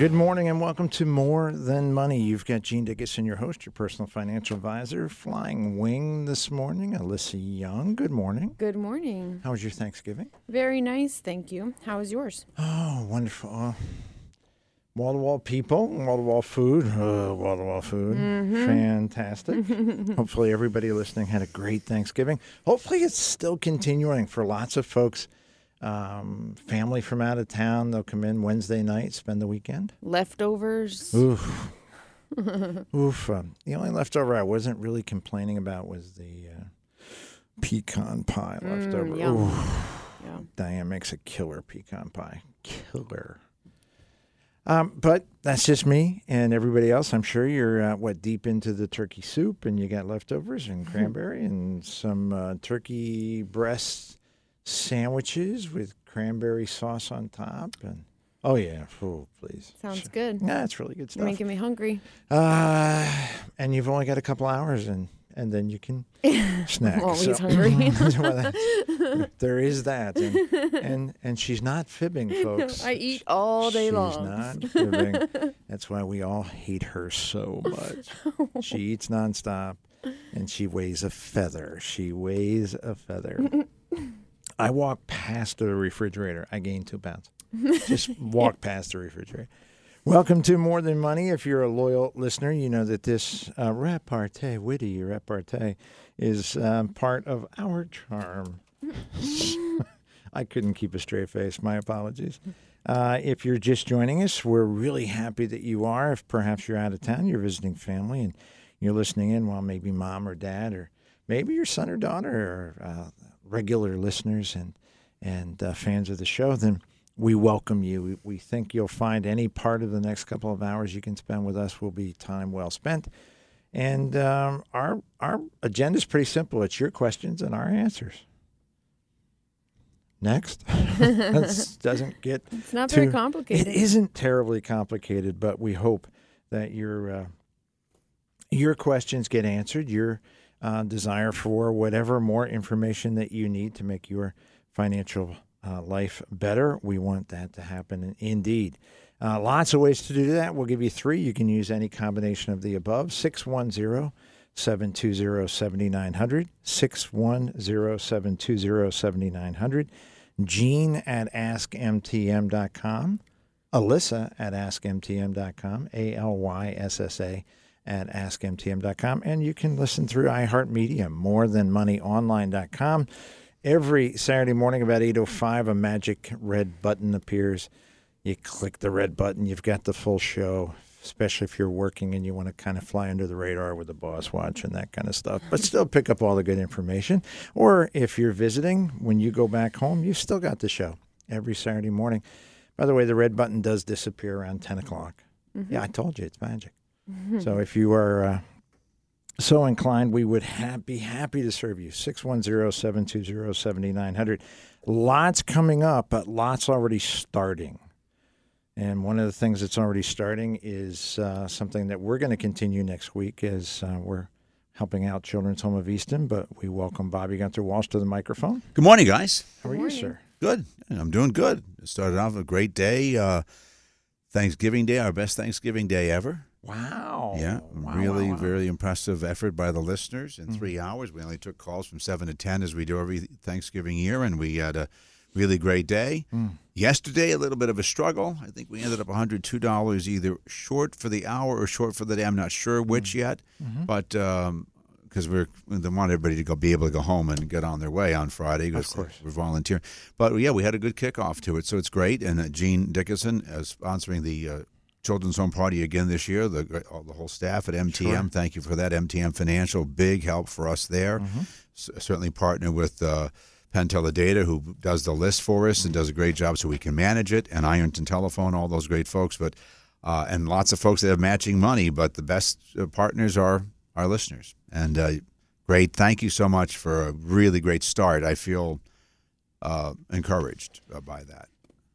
Good morning and welcome to More Than Money. You've got Gene Dickinson, your host, your personal financial advisor. Flying wing this morning, Alyssa Young. Good morning. Good morning. How was your Thanksgiving? Very nice, thank you. How was yours? Oh, wonderful. Wall-to-wall people, wall-to-wall food, wall-to-wall food. Mm-hmm. Fantastic. Hopefully everybody listening had a great Thanksgiving. Hopefully it's still continuing for lots of folks. Family from out of town, they'll come in Wednesday night, spend the weekend. Leftovers. Oof. Oof. The only leftover I wasn't really complaining about was the pecan pie leftover. Yeah. Oof. Yeah. Diane makes a killer pecan pie. Killer. But that's just me and everybody else. I'm sure you're, deep into the turkey soup, and you got leftovers and cranberry and some turkey breasts. Sandwiches with cranberry sauce on top, and oh yeah, oh please, sounds sure. Good. Yeah, it's really good stuff. You're making me hungry. And you've only got a couple hours, and then you can snack. I'm always hungry. There is that, and she's not fibbing, folks. I eat all day long. She's not fibbing. That's why we all hate her so much. She eats nonstop, and she weighs a feather. I walk past the refrigerator. I gained 2 pounds. Just walk past the refrigerator. Welcome to More Than Money. If you're a loyal listener, you know that this witty repartee, is part of our charm. I couldn't keep a straight face. My apologies. If you're just joining us, we're really happy that you are. If perhaps you're out of town, you're visiting family, and you're listening in while maybe mom or dad or maybe your son or daughter or regular listeners and fans of the show, then we welcome you. We think you'll find any part of the next couple of hours you can spend with us will be time well spent. And our agenda is pretty simple. It's your questions and our answers. Next. That doesn't get... It's not very complicated. It isn't terribly complicated, but we hope that your questions get answered, your desire for whatever more information that you need to make your financial life better. We want that to happen indeed. Lots of ways to do that. We'll give you three. You can use any combination of the above. 610-720-7900, 610-720-7900, Gene at AskMTM.com, Alyssa at AskMTM.com, A-L-Y-S-S-A. At AskMTM.com, and you can listen through iHeartMedia, MoreThanMoneyOnline.com. Every Saturday morning about 8:05, a magic red button appears. You click the red button, you've got the full show, especially if you're working and you want to kind of fly under the radar with the boss watch and that kind of stuff, but still pick up all the good information. Or if you're visiting, when you go back home, you've still got the show every Saturday morning. By the way, the red button does disappear around 10 o'clock. Mm-hmm. Yeah, I told you, it's magic. So if you are so inclined, we would be happy to serve you. 610-720-7900. Lots coming up, but lots already starting. And one of the things that's already starting is something that we're going to continue next week as we're helping out Children's Home of Easton. But we welcome Bobby Gunther Walsh to the microphone. Good morning, guys. How are you, sir? Good. I'm doing good. It started off a great day. Thanksgiving Day, our best Thanksgiving Day ever. Wow. Yeah, wow. Very impressive effort by the listeners in 3 hours. We only took calls from 7 to 10 as we do every Thanksgiving year, and we had a really great day. Mm. Yesterday, a little bit of a struggle. I think we ended up $102 either short for the hour or short for the day. I'm not sure which yet, but because they want everybody to be able to go home and get on their way on Friday. Of course. We're volunteering. But, yeah, we had a good kickoff to it, so it's great. And Gene Dickinson is sponsoring the Children's Home Party again this year, the whole staff at MTM. Sure. Thank you for that. MTM Financial, big help for us there. Mm-hmm. Certainly partner with Penteledata, who does the list for us and does a great job so we can manage it, and Ironton Telephone, all those great folks, but and lots of folks that have matching money, but the best partners are our listeners. And great. Thank you so much for a really great start. I feel encouraged by that.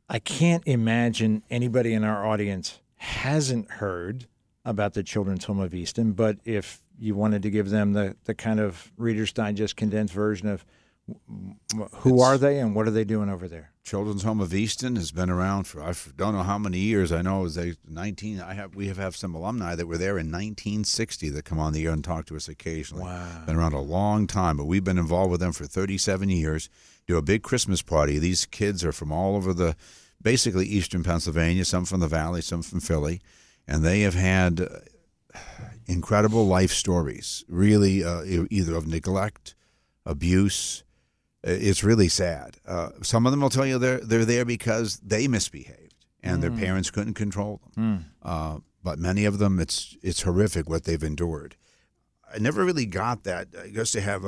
I can't imagine anybody in our audience hasn't heard about the Children's Home of Easton, but if you wanted to give them the kind of Reader's Digest condensed version of Who are they and what are they doing over there? Children's Home of Easton has been around for, I don't know how many years. I know it was 19. We have some alumni that were there in 1960 that come on the air and talk to us occasionally. Wow. Been around a long time, but we've been involved with them for 37 years. Do a big Christmas party. These kids are from all over the, basically Eastern Pennsylvania, some from the Valley, some from Philly, and they have had incredible life stories, really either of neglect, abuse. It's really sad. Some of them will tell you they're there because they misbehaved and their parents couldn't control them. But many of them, it's horrific what they've endured. I never really got that. I used to have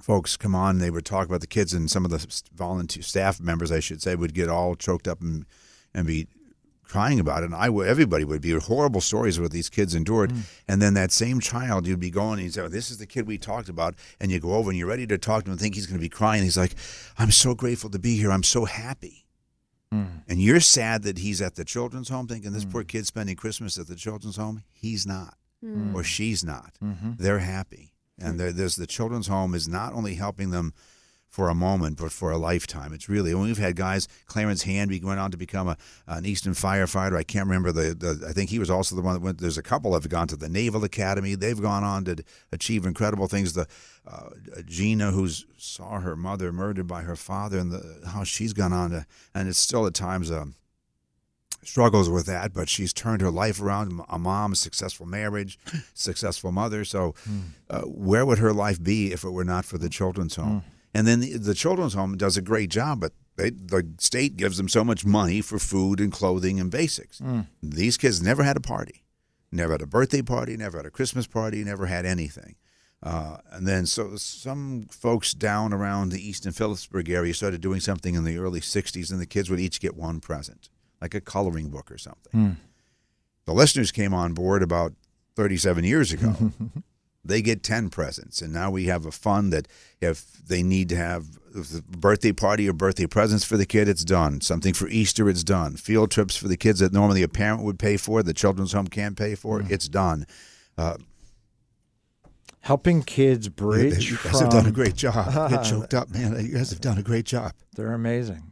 folks come on. They would talk about the kids, and some of the volunteer staff members, I should say, would get all choked up and be crying about it. And everybody would be horrible stories of what these kids endured. And then that same child, you'd be going and you'd say, oh, this is the kid we talked about. And you go over and you're ready to talk to him and think he's going to be crying. He's like, I'm so grateful to be here. I'm so happy. And you're sad that he's at the children's home thinking this poor kid's spending Christmas at the children's home. He's not, or she's not. They're happy. And there's the children's home is not only helping them for a moment, but for a lifetime. It's really, we've had guys, Clarence Handy went on to become an Easton firefighter. I can't remember I think he was also the one that went, there's a couple that have gone to the Naval Academy. They've gone on to achieve incredible things. The Gina, who saw her mother murdered by her father, and how she's gone on to, and it's still at times struggles with that, but she's turned her life around. A mom, a successful marriage, successful mother. So where would her life be if it were not for the children's home? And then the children's home does a great job, but the state gives them so much money for food and clothing and basics. These kids never had a party, never had a birthday party, never had a Christmas party, never had anything. And then so some folks down around the Easton Phillipsburg area started doing something in the early 60s, and the kids would each get one present, like a coloring book or something. The listeners came on board about 37 years ago. They get 10 presents, and now we have a fund that if they need to have a birthday party or birthday presents for the kid, it's done. Something for Easter, it's done. Field trips for the kids that normally a parent would pay for, the children's home can't pay for, it's done. Helping kids bridge. You guys have done a great job. I get choked up, man. You guys have done a great job. They're amazing.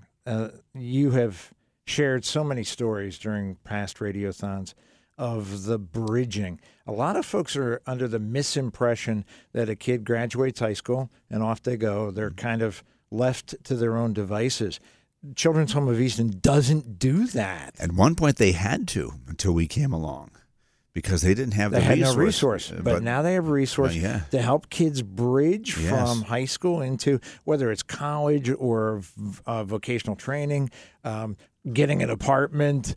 You have shared so many stories during past radiothons of the bridging. A lot of folks are under the misimpression that a kid graduates high school and off they go. They're kind of left to their own devices. Children's Home of Easton doesn't do that. At one point they had to until we came along because they didn't have they had no resource. But now they have resources to help kids bridge from high school into whether it's college or vocational training, getting an apartment,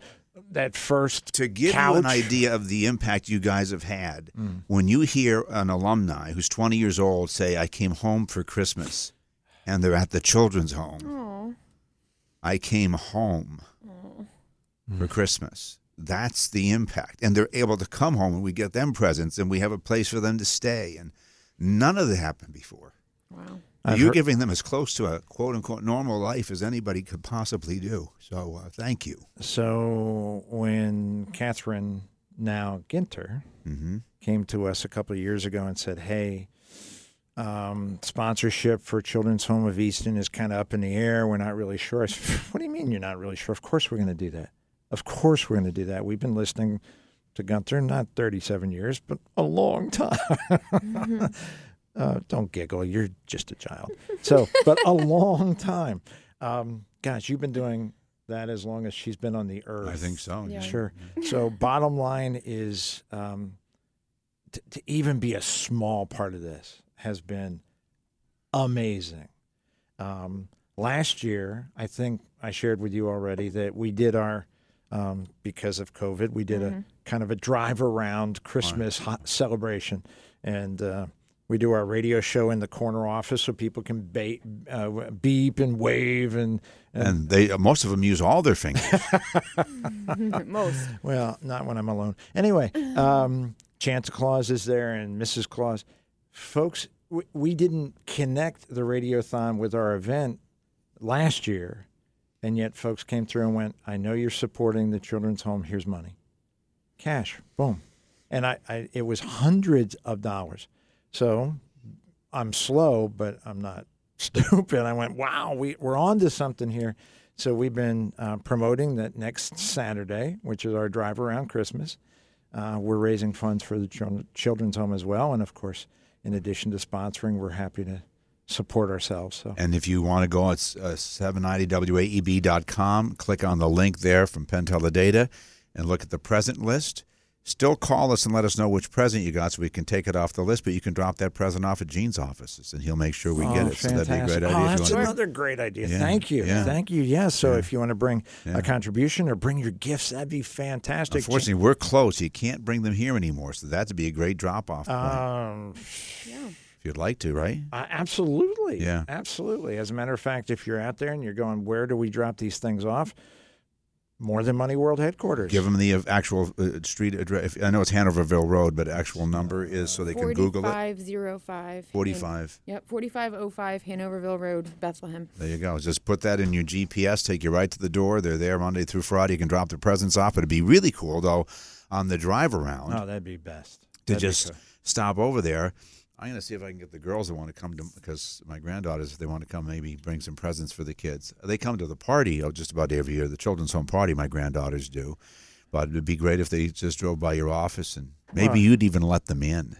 that first to give couch. You an idea of the impact you guys have had. When you hear an alumni who's 20 years old say, I came home for Christmas, and they're at the children's home. I came home for Christmas. That's the impact. And they're able to come home, and we get them presents, and we have a place for them to stay. And none of that happened before. Wow. You're giving them as close to a quote-unquote normal life as anybody could possibly do. So thank you. So when Catherine, now Ginter, came to us a couple of years ago and said, hey, sponsorship for Children's Home of Easton is kind of up in the air. We're not really sure. I said, what do you mean you're not really sure? Of course we're going to do that. Of course we're going to do that. We've been listening to Gunther, not 37 years, but a long time. Don't giggle. You're just a child. So, but a long time. Gosh, you've been doing that as long as she's been on the earth. I think so. Yeah. Sure. So bottom line is to even be a small part of this has been amazing. Last year, I think I shared with you already that we did our, because of COVID, we did a kind of a drive around Christmas celebration. And, we do our radio show in the corner office so people can beep and wave. And they most of them use all their fingers. Most. Well, not when I'm alone. Anyway, Chanta Claus is there and Mrs. Claus. Folks, we didn't connect the radiothon with our event last year, and yet folks came through and went, I know you're supporting the children's home. Here's money. Cash. Boom. And it was hundreds of dollars. So I'm slow, but I'm not stupid. I went, wow, we're on to something here. So we've been promoting that next Saturday, which is our drive around Christmas. We're raising funds for the Children's Home as well. And, of course, in addition to sponsoring, we're happy to support ourselves. So. And if you want to go, it's 790waeb.com. Click on the link there from Penteledata and look at the present list. Still call us and let us know which present you got so we can take it off the list, but you can drop that present off at Gene's offices, and he'll make sure we get it. Fantastic. So that'd be a great idea. That's another great idea. Yeah. Thank you. Yeah. Thank you. Yeah, so if you want to bring a contribution or bring your gifts, that'd be fantastic. Unfortunately, Gene, we're closed. He can't bring them here anymore, so that'd be a great drop-off point. Yeah. If you'd like to, right? Absolutely. Yeah. Absolutely. As a matter of fact, if you're out there and you're going, where do we drop these things off? More Than Money World Headquarters. Give them the actual street address. I know it's Hanoverville Road, but actual number is so they can Google it. 4505. 45. Yep, 4505 Hanoverville Road, Bethlehem. There you go. Just put that in your GPS, take you right to the door. They're there Monday through Friday. You can drop the presents off. It'd be really cool, though, on the drive around. Oh, that'd be best. To that'd just stop over there. I'm going to see if I can get the girls that want to come to, because my granddaughters, if they want to come, maybe bring some presents for the kids. They come to the party just about every year, the Children's Home party my granddaughters do. But it would be great if they just drove by your office, and maybe you'd even let them in.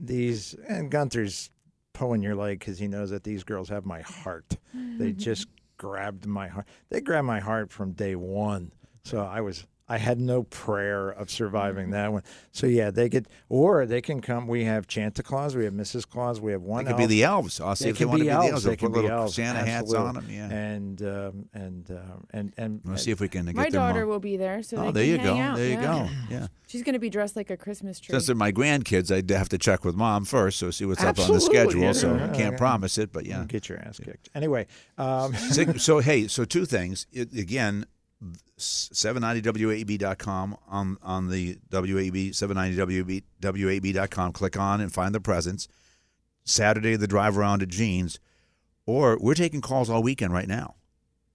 These and Gunther's pulling your leg because he knows that these girls have my heart. They just grabbed my heart. They grabbed my heart from day one, so I had no prayer of surviving that one. So, yeah, they can come. We have Chantaclaus. We have Mrs. Claus. We have one elf. They could be the elves. I'll see if they want to be the elves. They can put little Santa hats on them. Yeah. And we'll see if we can get them. My daughter will be there. So there you go. There you go. Yeah. She's going to be dressed like a Christmas tree. Since they're my grandkids, I'd have to check with Mom first, so see what's up on the schedule. Yeah. So I can't promise it, but yeah. Get your ass kicked. Anyway. So two things. Again, 790WAEB.com on the WAEB, 790WAEB.com. Click on and find the presents. Saturday, the drive around at Gene's. Or we're taking calls all weekend right now.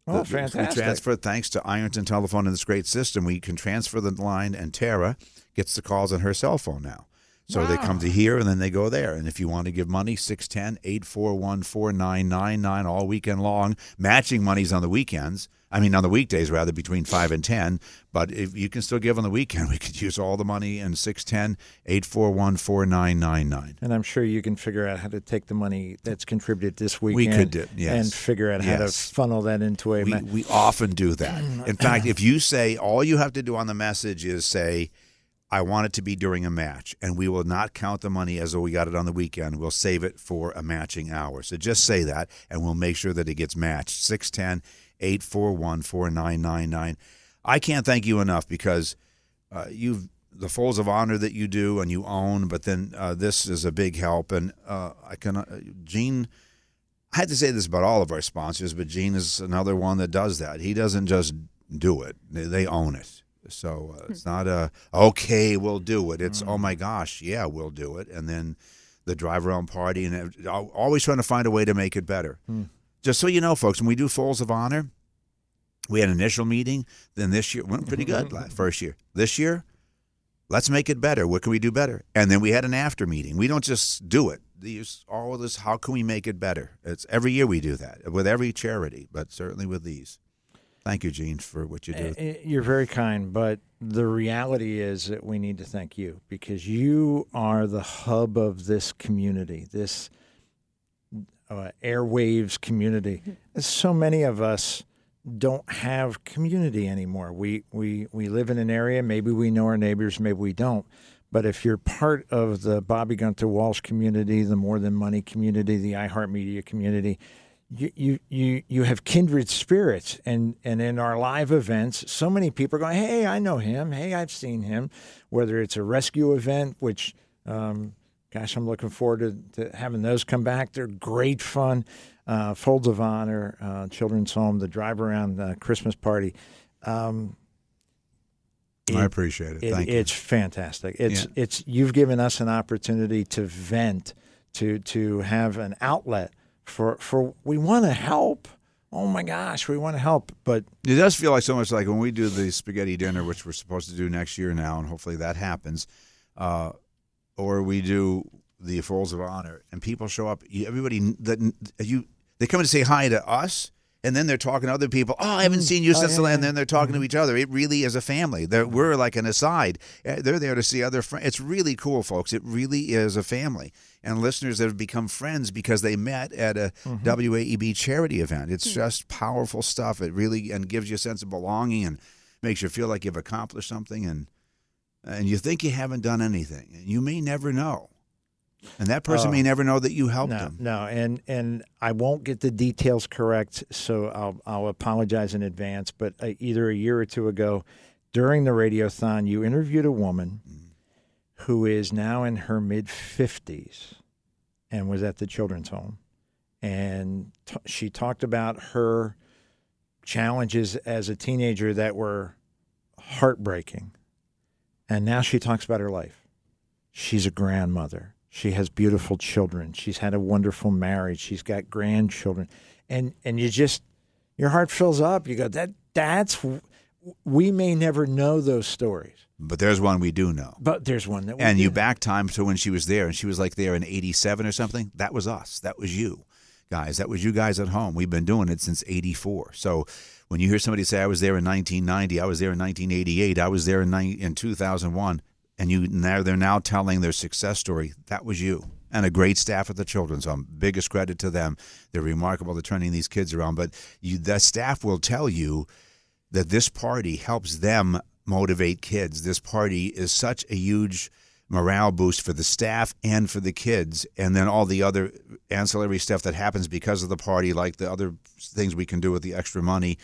Oh, fantastic. We transfer, thanks to Ironton Telephone and this great system, we can transfer the line, and Tara gets the calls on her cell phone now. So they come to here, and then they go there. And if you want to give money, 610-841-4999 all weekend long. Matching money's on the weekends. I mean, on the weekdays, rather, between 5 and 10. But if you can still give on the weekend, we could use all the money in 610-841-4999. And I'm sure you can figure out how to take the money that's contributed this weekend and figure out how to funnel that into a message. We often do that. In fact, if you say all you have to do on the message is say, I want it to be during a match, and we will not count the money as though we got it on the weekend. We'll save it for a matching hour. So just say that, and we'll make sure that it gets matched. 610-841-4999. I can't thank you enough because you've the Folds of Honor that you do and you own, but then this is a big help. And Gene, I had to say this about all of our sponsors, but Gene is another one that does that. He doesn't just do it. They own it. So it's not a, okay, we'll do it. It's, oh, my gosh, yeah, we'll do it. And then the drive-around party, and always trying to find a way to make it better. Mm. Just so you know, folks, when we do Folds of Honor, we had an initial meeting. Then this year went pretty good first year. This year, let's make it better. What can we do better? And then we had an after meeting. We don't just do it. There's all of this, how can we make it better? It's every year we do that with every charity, but certainly with these. Thank you, Gene, for what you do. You're very kind, but the reality is that we need to thank you because you are the hub of this community, this airwaves community. So many of us don't have community anymore. We live in an area. Maybe we know our neighbors. Maybe we don't. But if you're part of the Bobby Gunther Walsh community, the More Than Money community, the iHeartMedia community, You have kindred spirits, and in our live events, so many people are going, hey, I know him. Hey, I've seen him. Whether it's a rescue event, which, gosh, I'm looking forward to having those come back. They're great fun. Folds of Honor, Children's Home, the drive around Christmas party. I appreciate it. Thank you. It's fantastic. You've given us an opportunity to vent, to have an outlet. For we want to help. Oh my gosh, we want to help. But it does feel like so much like when we do the spaghetti dinner, which we're supposed to do next year now, and hopefully that happens. Or we do the Folds of Honor, and people show up. They come to say hi to us, and then they're talking to other people. Oh, I haven't seen you since the land. Then they're talking to each other. It really is a family. We're like an aside. They're there to see other friends. It's really cool, folks. It really is a family. And listeners that have become friends because they met at a WAEB charity event. It's just powerful stuff. It really gives you a sense of belonging and makes you feel like you've accomplished something. And you think you haven't done anything. And you may never know. And that person may never know that you helped them. No, and I won't get the details correct, so I'll apologize in advance. But either a year or two ago, during the Radiothon, you interviewed a woman who is now in her mid-50s and was at the Children's Home. And she talked about her challenges as a teenager that were heartbreaking. And now she talks about her life. She's a grandmother. She has beautiful children. She's had a wonderful marriage. She's got grandchildren. And you just, your heart fills up. You go, we may never know those stories. But there's one we do know. But there's one that we do know. Back time to when she was there, and she was like there in 87 or something. That was us. That was you guys. That was you guys at home. We've been doing it since 84. So when you hear somebody say, I was there in 1990, I was there in 1988, I was there in 2001, and they're now telling their success story. That was you. And a great staff at the Children's Home. Biggest credit to them. They're remarkable. They're turning these kids around. But the staff will tell you that this party helps them motivate kids. This party is such a huge morale boost for the staff and for the kids, and then all the other ancillary stuff that happens because of the party, like the other things we can do with the extra money.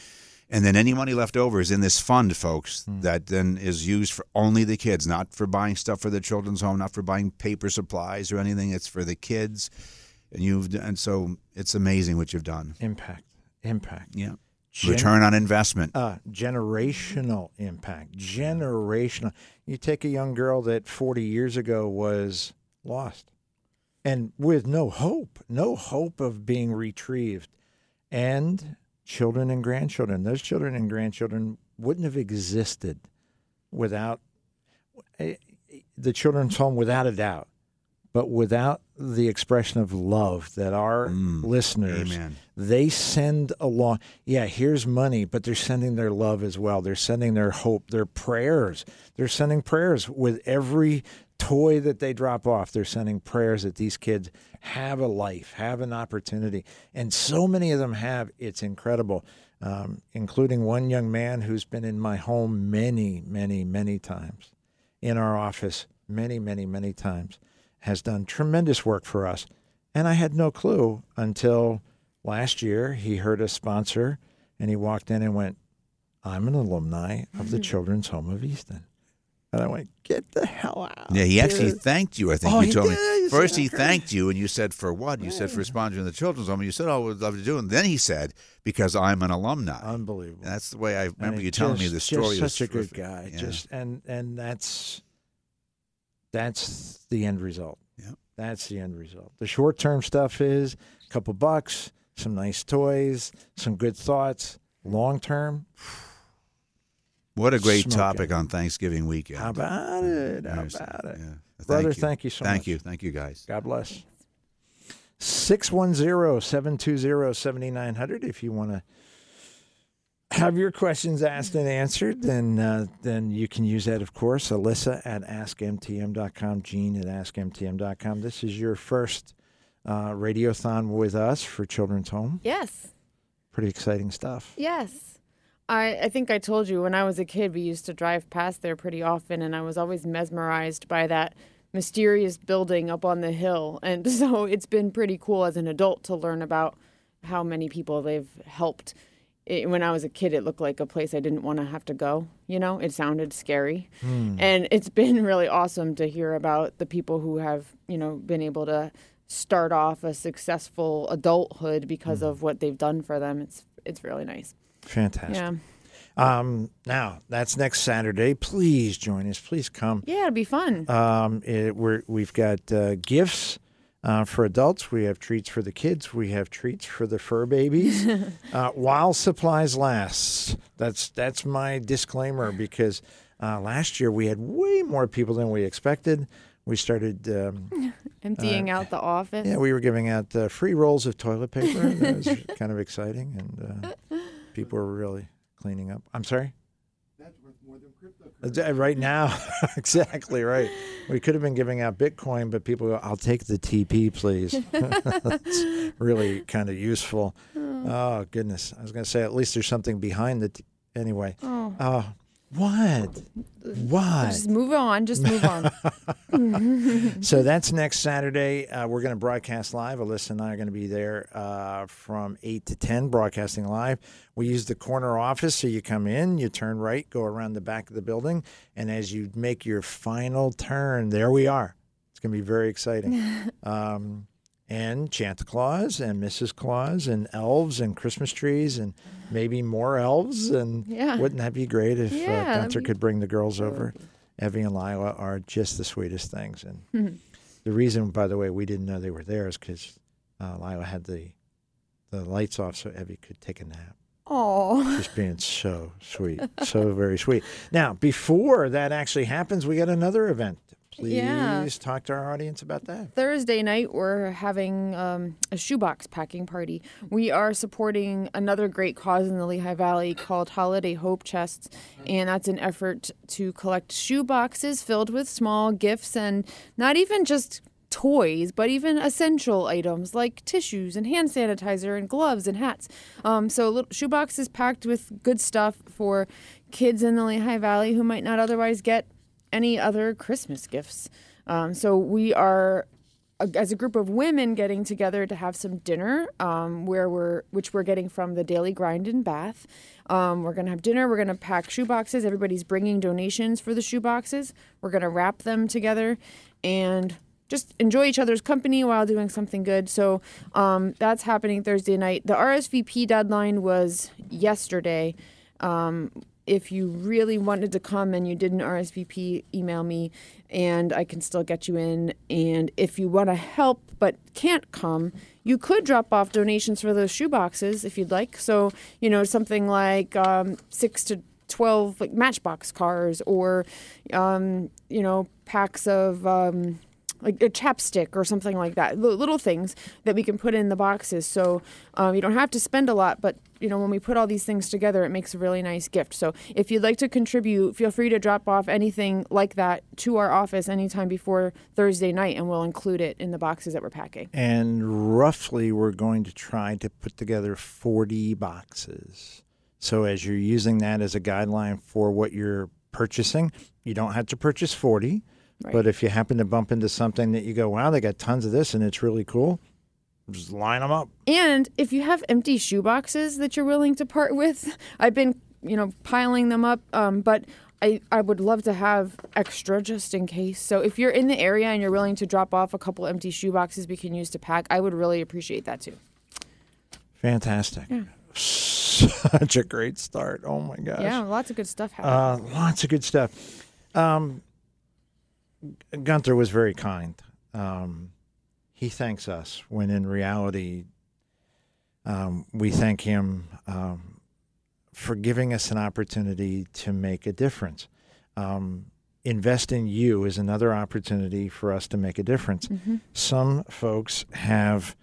And then any money left over is in this fund, folks, that then is used for only the kids, not for buying stuff for the Children's Home, not for buying paper supplies or anything. It's for the kids. And so it's amazing what you've done. Impact. Yeah. Return on investment. Generational impact. Generational. You take a young girl that 40 years ago was lost and with no hope of being retrieved. And children and grandchildren. Those children and grandchildren wouldn't have existed without the Children's Home, without a doubt, but without the expression of love that our listeners, they send along. Yeah, here's money, but they're sending their love as well. They're sending their hope, their prayers. They're sending prayers with every toy that they drop off. They're sending prayers that these kids have a life, have an opportunity. And so many of them have. It's incredible, including one young man who's been in my home many, many, many times, in our office many, many, many times, has done tremendous work for us. And I had no clue until last year he heard a sponsor, and he walked in and went, I'm an alumni of the Children's Home of Easton. And I went, get the hell out. Yeah, he actually thanked you, I think. You told me. First, he thanked you, and you said, for what? You said, for sponsoring the Children's Home. You said, oh, we'd love to do it. And then he said, because I'm an alumni. Unbelievable. And that's the way I remember you telling me the story. Just such a good guy. Yeah. And that's the end result. Yep. That's the end result. The short-term stuff is a couple bucks, some nice toys, some good thoughts. Long-term, what a great topic on Thanksgiving weekend. How about it? Yeah. Brother, thank you so much. Thank you, guys. God bless. 610-720-7900. If you want to have your questions asked and answered, then you can use that, of course. Alyssa at AskMTM.com, Gene at AskMTM.com. This is your first Radiothon with us for Children's Home. Yes. Pretty exciting stuff. Yes. I think I told you when I was a kid, we used to drive past there pretty often, and I was always mesmerized by that mysterious building up on the hill. And so it's been pretty cool as an adult to learn about how many people they've helped. When I was a kid, it looked like a place I didn't want to have to go. You know, it sounded scary. And it's been really awesome to hear about the people who have, been able to start off a successful adulthood because of what they've done for them. It's really nice. Fantastic. Yeah. Now, that's next Saturday. Please join us. Please come. Yeah, it'll be fun. We've got gifts for adults. We have treats for the kids. We have treats for the fur babies while supplies last. That's my disclaimer, because last year we had way more people than we expected. We started Emptying out the office. Yeah, we were giving out free rolls of toilet paper. That was kind of exciting, and people were really cleaning up. I'm sorry? That's worth more than cryptocurrency. Right now, exactly right. We could have been giving out Bitcoin, but people go, I'll take the TP, please. That's really kind of useful. Oh, goodness. I was going to say, at least there's something behind the anyway. Oh. What? Just move on. Just move on. So that's next Saturday. We're going to broadcast live. Alyssa and I are going to be there from 8 to 10, broadcasting live. We use the corner office. So you come in, you turn right, go around the back of the building. And as you make your final turn, there we are. It's going to be very exciting. And Chanteclaws and Mrs. Claus and elves and Christmas trees and maybe more elves. And wouldn't that be great if Gunther could bring the girls over? Evie and Lila are just the sweetest things. And the reason, by the way, we didn't know they were there is because Lila had the lights off so Evie could take a nap. Oh, just being so sweet. So very sweet. Now, before that actually happens, we got another event. Please talk to our audience about that. Thursday night, we're having a shoebox packing party. We are supporting another great cause in the Lehigh Valley called Holiday Hope Chests, and that's an effort to collect shoeboxes filled with small gifts and not even just toys, but even essential items like tissues and hand sanitizer and gloves and hats. So little shoeboxes packed with good stuff for kids in the Lehigh Valley who might not otherwise get any other Christmas gifts. So we are, as a group of women, getting together to have some dinner, which we're getting from the Daily Grind in Bath. We're going to have dinner. We're going to pack shoeboxes. Everybody's bringing donations for the shoeboxes. We're going to wrap them together and just enjoy each other's company while doing something good. So that's happening Thursday night. The RSVP deadline was yesterday. If you really wanted to come and you didn't RSVP, email me, and I can still get you in. And if you want to help but can't come, you could drop off donations for those shoeboxes if you'd like. So, you know, something like 6 to 12 like Matchbox cars or, you know, packs of like a chapstick or something like that, little things that we can put in the boxes. So you don't have to spend a lot, but, you know, when we put all these things together, it makes a really nice gift. So if you'd like to contribute, feel free to drop off anything like that to our office anytime before Thursday night, and we'll include it in the boxes that we're packing. And roughly, we're going to try to put together 40 boxes. So as you're using that as a guideline for what you're purchasing, you don't have to purchase 40. Right. But if you happen to bump into something that you go, wow, they got tons of this and it's really cool, just line them up. And if you have empty shoeboxes that you're willing to part with, I've been, you know, piling them up, but I would love to have extra just in case. So if you're in the area and you're willing to drop off a couple empty shoeboxes we can use to pack, I would really appreciate that too. Fantastic. Yeah. Such a great start. Oh, my gosh. Yeah, lots of good stuff happening. Lots of good stuff. Gunther was very kind. He thanks us when in reality we thank him for giving us an opportunity to make a difference. Invest in You is another opportunity for us to make a difference. Some folks have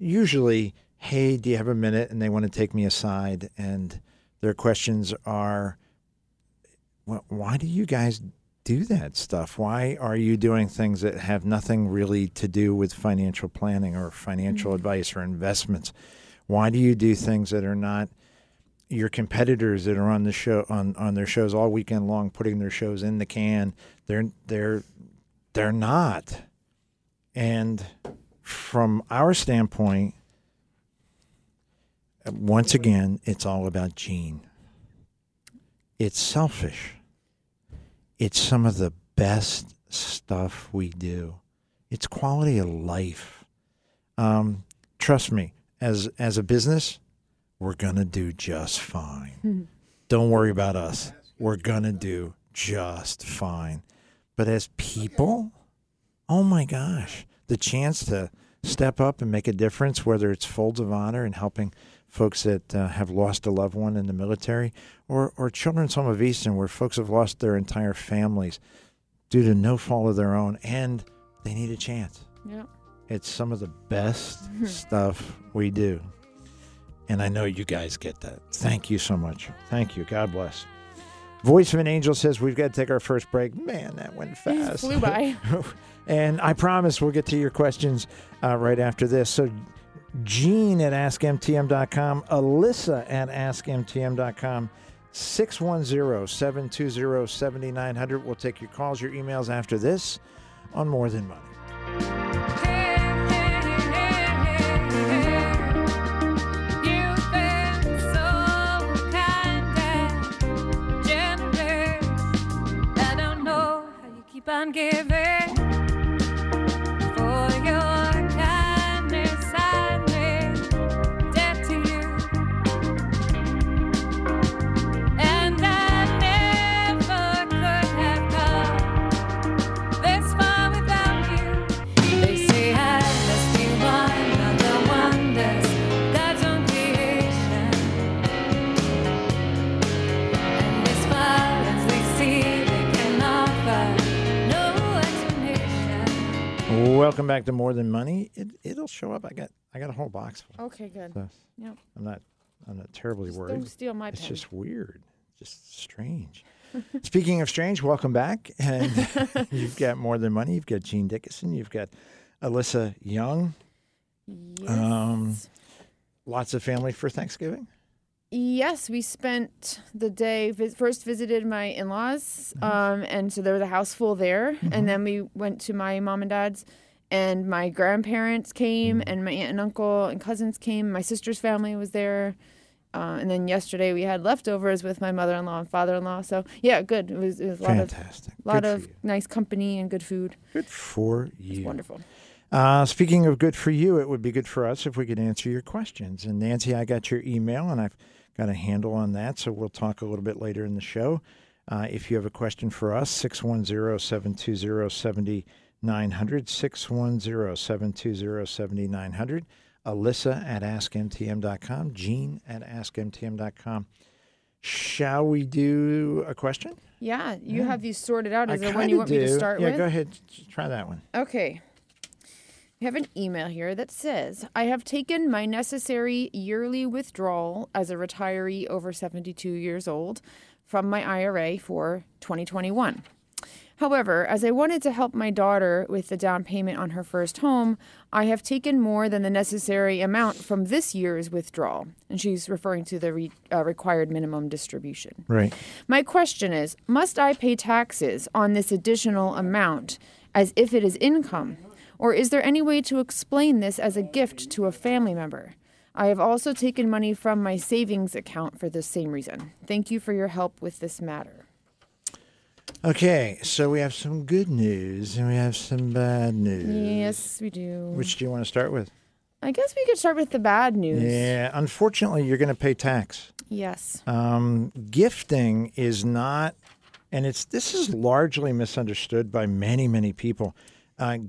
usually, hey, do you have a minute? And they want to take me aside. And their questions are, well, why do you guys do that stuff? Why are you doing things that have nothing really to do with financial planning or financial advice or investments? Why do you do things that are not your competitors that are on the show on their shows all weekend long, putting their shows in the can? They're not. And from our standpoint, once again, it's all about Gene. It's selfish. It's some of the best stuff we do. It's quality of life. Trust me, as a business, we're going to do just fine. Don't worry about us. We're going to do just fine. But as people, oh my gosh, the chance to step up and make a difference, whether it's Folds of Honor and helping folks that have lost a loved one in the military, or Children's Home of Easton, where folks have lost their entire families due to no fault of their own and they need a chance. Yeah. It's some of the best stuff we do. And I know you guys get that. Thank you so much. Thank you. God bless. Voice of an Angel says we've got to take our first break. Man, that went fast. Flew by. And I promise we'll get to your questions right after this. So Gene at AskMTM.com, Alyssa at AskMTM.com, 610-720-7900. We'll take your calls, your emails after this on More Than Money. I'm giving for your kindness. I'm debt to you, and I never could have come this far without you. They say I must be one of the wonders that's on creation, and as far as they see, they can offer. Welcome back to More Than Money. It'll show up. I got a whole box full. Okay, good. So yep. I'm not terribly worried. Don't steal my pen. It's just weird. Just strange. Speaking of strange, welcome back. And you've got More Than Money. You've got Gene Dickinson. You've got Alyssa Young. Yes. Lots of family for Thanksgiving. Yes, we spent the day, first visited my in-laws, and so there was a house full there, and then we went to my mom and dad's, and my grandparents came, and my aunt and uncle and cousins came, my sister's family was there, and then yesterday we had leftovers with my mother-in-law and father-in-law, so yeah, good. It was a lot fantastic. Of, lot of nice company and good food. Good for you. It's wonderful. Speaking of good for you, it would be good for us if we could answer your questions. And Nancy, I got your email, and I've got a handle on that, so we'll talk a little bit later in the show. If you have a question for us, 610-720-7900, 610-720-7900, Alyssa at AskMTM.com, Gene at AskMTM.com. Shall we do a question? Yeah, you have these sorted out. Is there one you want me to start with? Yeah, go ahead. Try that one. Okay. I have an email here that says, I have taken my necessary yearly withdrawal as a retiree over 72 years old from my IRA for 2021. However, as I wanted to help my daughter with the down payment on her first home, I have taken more than the necessary amount from this year's withdrawal. And she's referring to the required minimum distribution. Right. My question is, must I pay taxes on this additional amount as if it is income? Or is there any way to explain this as a gift to a family member? I have also taken money from my savings account for the same reason. Thank you for your help with this matter. Okay, so we have some good news and we have some bad news. Yes, we do. Which do you want to start with? I guess we could start with the bad news. Yeah, unfortunately, you're going to pay tax. Yes. Gifting is not, and this is largely misunderstood by many, many people.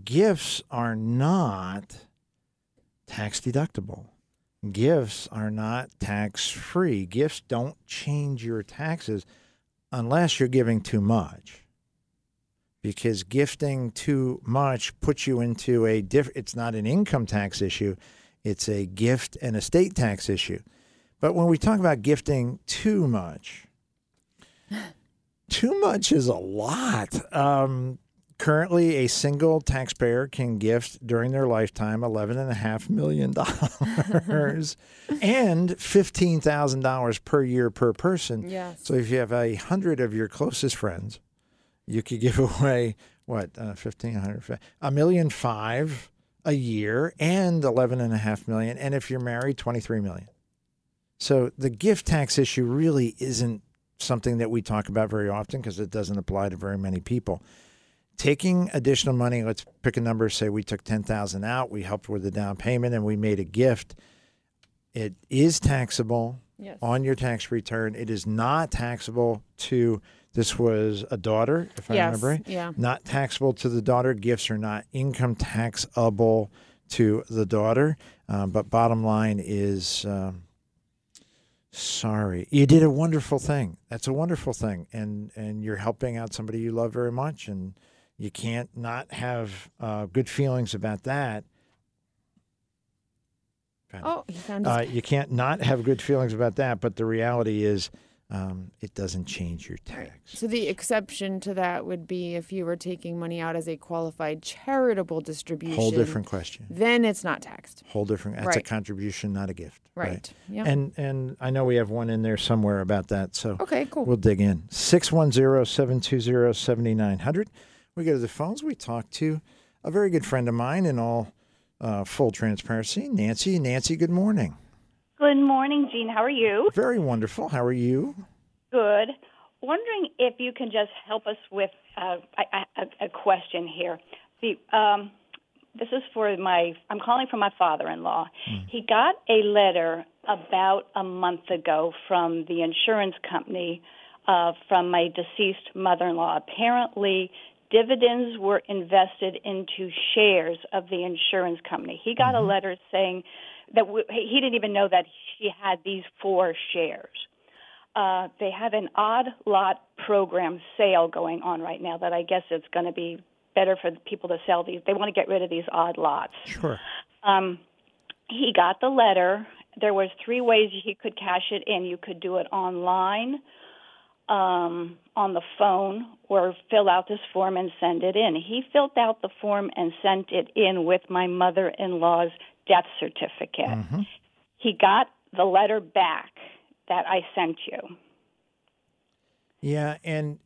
Gifts are not tax deductible. Gifts are not tax free. Gifts don't change your taxes unless you're giving too much. Because gifting too much puts you into a it's not an income tax issue, it's a gift and estate tax issue. But when we talk about gifting too much is a lot. Currently, a single taxpayer can gift during their lifetime $11.5 million and $15,000 per year per person. Yes. So if you have 100 of your closest friends, you could give away, what, $1.5 million a year and $11.5 million. And if you're married, $23 million. So the gift tax issue really isn't something that we talk about very often because it doesn't apply to very many people. Taking additional money, let's pick a number, say we took $10,000 out, we helped with the down payment, and we made a gift. It is taxable on your tax return. It is not taxable to, this was a daughter, if I remember right. Yeah. Not taxable to the daughter. Gifts are not income taxable to the daughter. But bottom line is, sorry, you did a wonderful thing. That's a wonderful thing. And you're helping out somebody you love very much, and You can't not have good feelings about that. Oh, he found his... you can't not have good feelings about that, but the reality is it doesn't change your tax. Right. So the exception to that would be if you were taking money out as a qualified charitable distribution. Whole different question. Then it's not taxed. Whole different. That's right. A contribution, not a gift. Right. Right. Yep. And I know we have one in there somewhere about that, so okay, cool. We'll dig in. 610-720-7900. We go to the phones. We talk to a very good friend of mine in all full transparency, Nancy. Nancy, good morning. Good morning, Gene. How are you? Very wonderful. How are you? Good. Wondering if you can just help us with a question here. This is for I'm calling for my father-in-law. Mm. He got a letter about a month ago from the insurance company from my deceased mother-in-law. Apparently, dividends were invested into shares of the insurance company. He got a letter saying that he didn't even know that she had these 4 shares. They have an odd lot program sale going on right now that I guess it's going to be better for the people to sell these. They want to get rid of these odd lots. Sure. He got the letter. There was 3 ways he could cash it in. You could do it online, on the phone, or fill out this form and send it in. He filled out the form and sent it in with my mother-in-law's death certificate. Mm-hmm. He got the letter back that I sent you. Yeah, and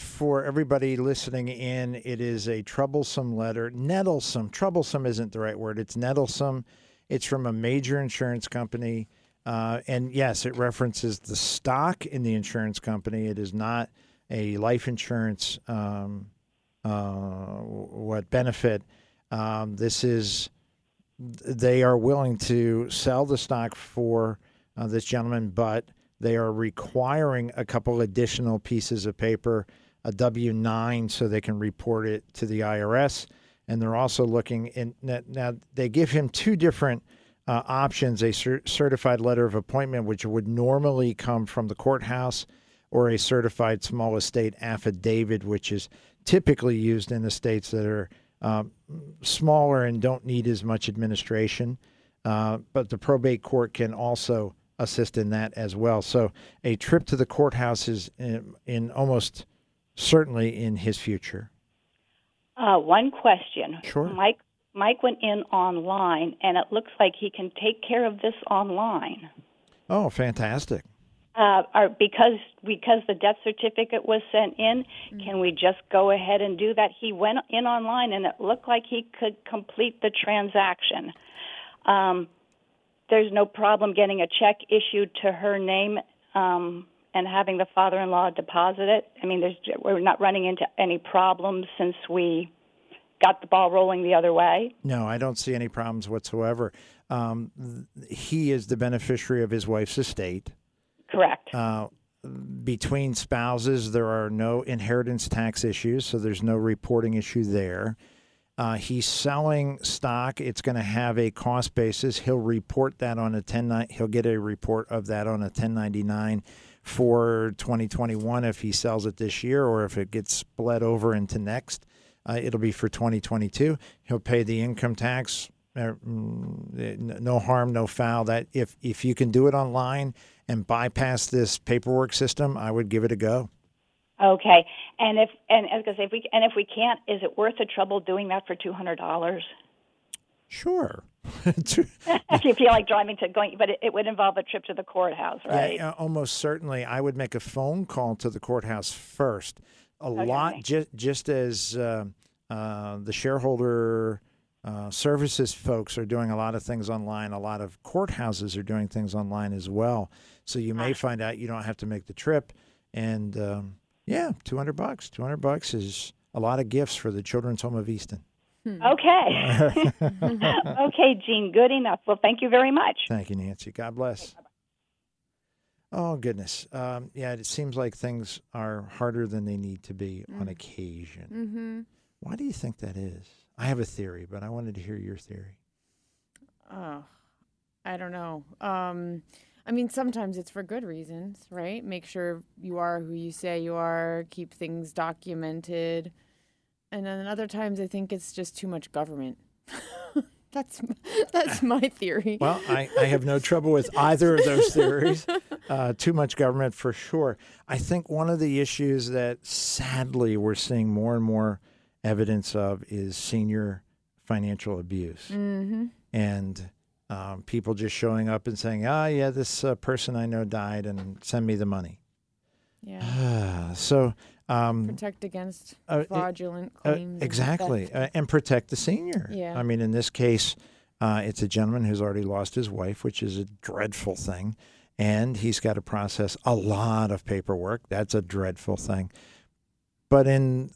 for everybody listening in, it is a troublesome letter. Nettlesome. Troublesome isn't the right word. It's nettlesome. It's from a major insurance company. And yes, it references the stock in the insurance company. It is not a life insurance benefit. This is, they are willing to sell the stock for this gentleman, but they are requiring a couple additional pieces of paper, a W-9, so they can report it to the IRS. And they're also looking in, now they give him 2 different options, a certified letter of appointment, which would normally come from the courthouse, or a certified small estate affidavit, which is typically used in estates that are smaller and don't need as much administration. But the probate court can also assist in that as well. So a trip to the courthouse is in almost certainly in his future. One question. Sure. Mike went in online, and it looks like he can take care of this online. Oh, fantastic. Because the death certificate was sent in, can we just go ahead and do that? He went in online, and it looked like he could complete the transaction. There's no problem getting a check issued to her name and having the father-in-law deposit it. I mean, we're not running into any problems since we got the ball rolling the other way. No, I don't see any problems whatsoever. He is the beneficiary of his wife's estate. Correct. Between spouses, there are no inheritance tax issues, so there's no reporting issue there. He's selling stock. It's going to have a cost basis. He'll report that on a 1099. He'll get a report of that on a 1099 for 2021 if he sells it this year, or if it gets split over into next. It'll be for 2022. He'll pay the income tax. No harm, no foul. That if you can do it online and bypass this paperwork system, I would give it a go. Okay. And if we can't, is it worth the trouble doing that for $200? Sure. If you feel like it would involve a trip to the courthouse, right? Yeah, almost certainly. I would make a phone call to the courthouse first. Just as the shareholder services folks are doing a lot of things online, a lot of courthouses are doing things online as well. So you may find out you don't have to make the trip. And $200. $200 is a lot of gifts for the Children's Home of Easton. Okay. Okay, Gene, good enough. Well, thank you very much. Thank you, Nancy. God bless. Okay, oh, goodness. It seems like things are harder than they need to be on occasion. Mm-hmm. Why do you think that is? I have a theory, but I wanted to hear your theory. I don't know. Sometimes it's for good reasons, right? Make sure you are who you say you are, keep things documented. And then other times I think it's just too much government. That's my theory. Well, I have no trouble with either of those theories. Too much government for sure. I think one of the issues that sadly we're seeing more and more evidence of is senior financial abuse. Mm-hmm. And people just showing up and saying, oh, yeah, this person I know died and send me the money. Yeah. So... protect against fraudulent claims. Exactly. And protect the senior. Yeah. I mean, in this case, it's a gentleman who's already lost his wife, which is a dreadful thing. And he's got to process a lot of paperwork. That's a dreadful thing. But in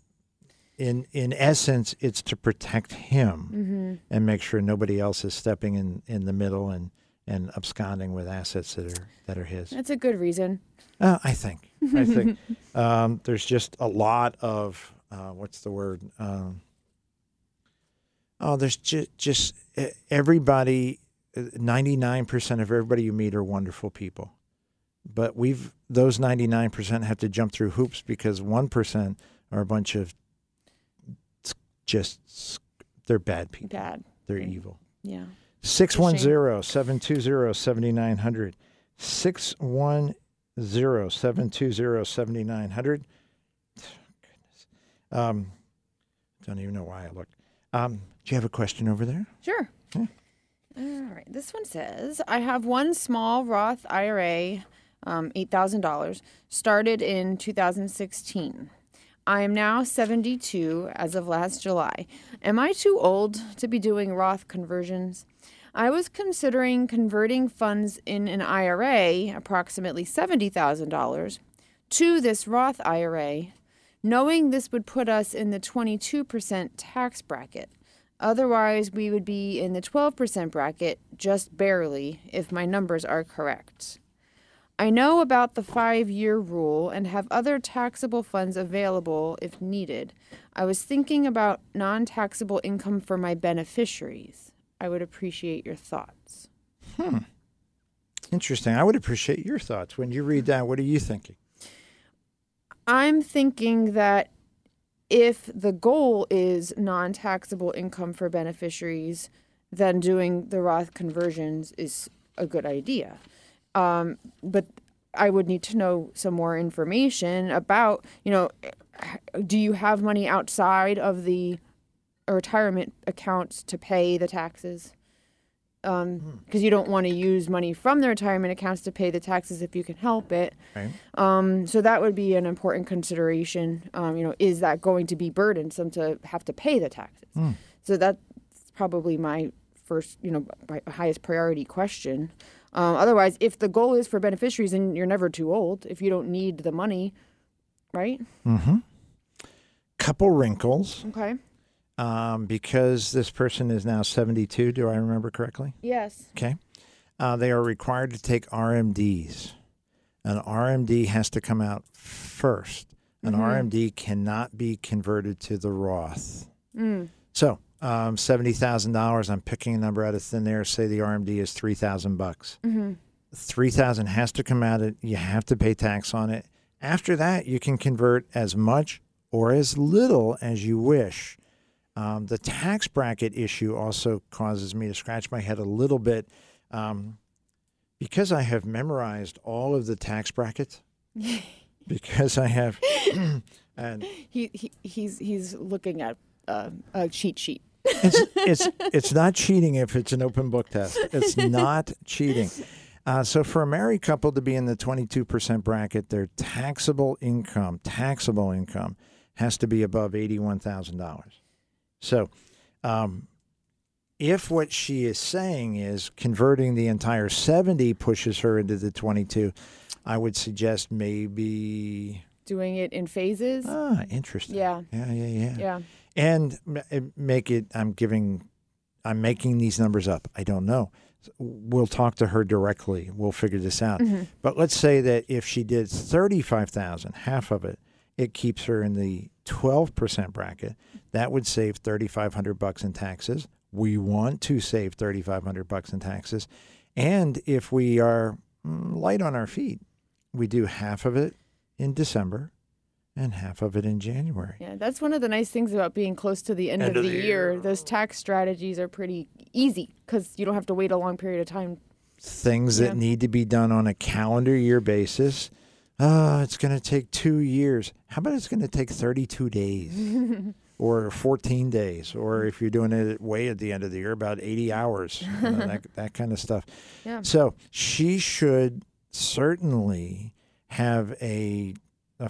essence, it's to protect him and make sure nobody else is stepping in the middle and absconding with assets that are his. That's a good reason. I think there's just a lot of what's the word? There's just everybody. 99% of everybody you meet are wonderful people, but those 99% have to jump through hoops because 1% are a bunch of just they're bad people. Bad. They're evil. Yeah. 610-720-7900. 610-720-7900. Oh, goodness. Don't even know why I looked. Do you have a question over there? Sure. Yeah. All right. This one says, I have one small Roth IRA, $8,000, started in 2016. I am now 72 as of last July. Am I too old to be doing Roth conversions? I was considering converting funds in an IRA, approximately $70,000, to this Roth IRA, knowing this would put us in the 22% tax bracket. Otherwise, we would be in the 12% bracket, just barely, if my numbers are correct. I know about the 5-year rule and have other taxable funds available if needed. I was thinking about non-taxable income for my beneficiaries. I would appreciate your thoughts. Interesting. I would appreciate your thoughts. When you read that, what are you thinking? I'm thinking that if the goal is non-taxable income for beneficiaries, then doing the Roth conversions is a good idea. But I would need to know some more information about, do you have money outside of the retirement accounts to pay the taxes, because you don't want to use money from the retirement accounts to pay the taxes if you can help it. Right. So that would be an important consideration. Is that going to be burdensome to have to pay the taxes? So that's probably my first, highest priority question. Otherwise, if the goal is for beneficiaries and you're never too old, if you don't need the money, right? Mm-hmm. Couple wrinkles. Okay. Because this person is now 72, do I remember correctly? Yes. Okay. They are required to take RMDs. An RMD has to come out first. An RMD cannot be converted to the Roth. So $70,000, I'm picking a number out of thin air. Say the RMD is $3,000. $3,000 has to come out. You have to pay tax on it. After that, you can convert as much or as little as you wish. The tax bracket issue also causes me to scratch my head a little bit because I have memorized all of the tax brackets. Because I have, and he's looking at a cheat sheet. It's not cheating if it's an open book test. It's not cheating. So for a married couple to be in the 22% bracket, their taxable income, has to be above $81,000. So if what she is saying is converting the entire 70 pushes her into the 22, I would suggest maybe... doing it in phases? Ah, interesting. Yeah. Yeah. And make it, I'm making these numbers up. I don't know. We'll talk to her directly. We'll figure this out. But let's say that if she did $35,000, half of it, it keeps her in the 12% bracket. That would save $3,500 in taxes. We want to save $3,500 in taxes. And if we are light on our feet, we do half of it in December And half of it in January. Yeah, that's one of the nice things about being close to the end of the year. Those tax strategies are pretty easy because you don't have to wait a long period of time. Things that need to be done on a calendar year basis. It's going to take 2 years. How about it's going to take 32 days or 14 days? Or if you're doing it way at the end of the year, about 80 hours, that kind of stuff. Yeah. So she should certainly have a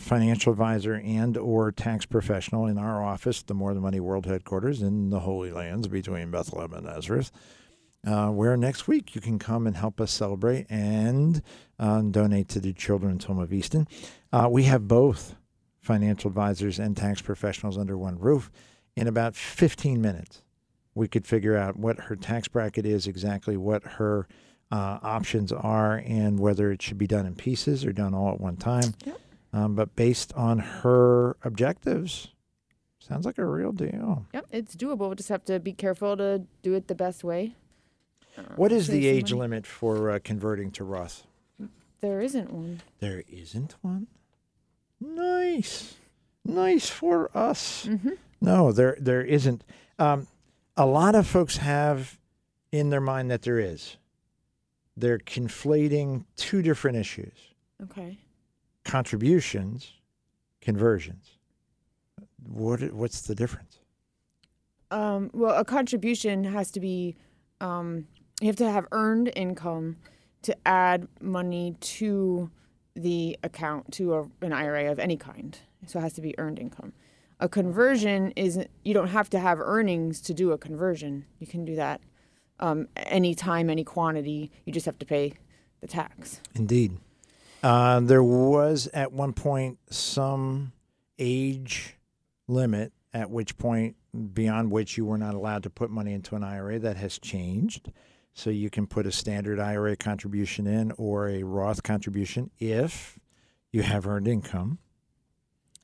financial advisor and or tax professional in our office, the More Than Money World Headquarters in the Holy Lands between Bethlehem and Nazareth, where next week you can come and help us celebrate and donate to the Children's Home of Easton. We have both financial advisors and tax professionals under one roof. In about 15 minutes, we could figure out what her tax bracket is, exactly what her options are, and whether it should be done in pieces or done all at one time. Yep. But based on her objectives, sounds like a real deal. Yep, it's doable. We'll just have to be careful to do it the best way. What is the age limit for converting to Roth? There isn't one. There isn't one? Nice. Nice for us. Mm-hmm. No, there isn't. A lot of folks have in their mind that there is. They're conflating two different issues. Okay. Contributions, conversions. What's the difference? Well, a contribution has to be, you have to have earned income to add money to the account, to an IRA of any kind. So it has to be earned income. A conversion is, you don't have to have earnings to do a conversion. You can do that any time, any quantity. You just have to pay the tax. Indeed. There was at one point some age limit at which point beyond which you were not allowed to put money into an IRA. That has changed. So you can put a standard IRA contribution in or a Roth contribution if you have earned income.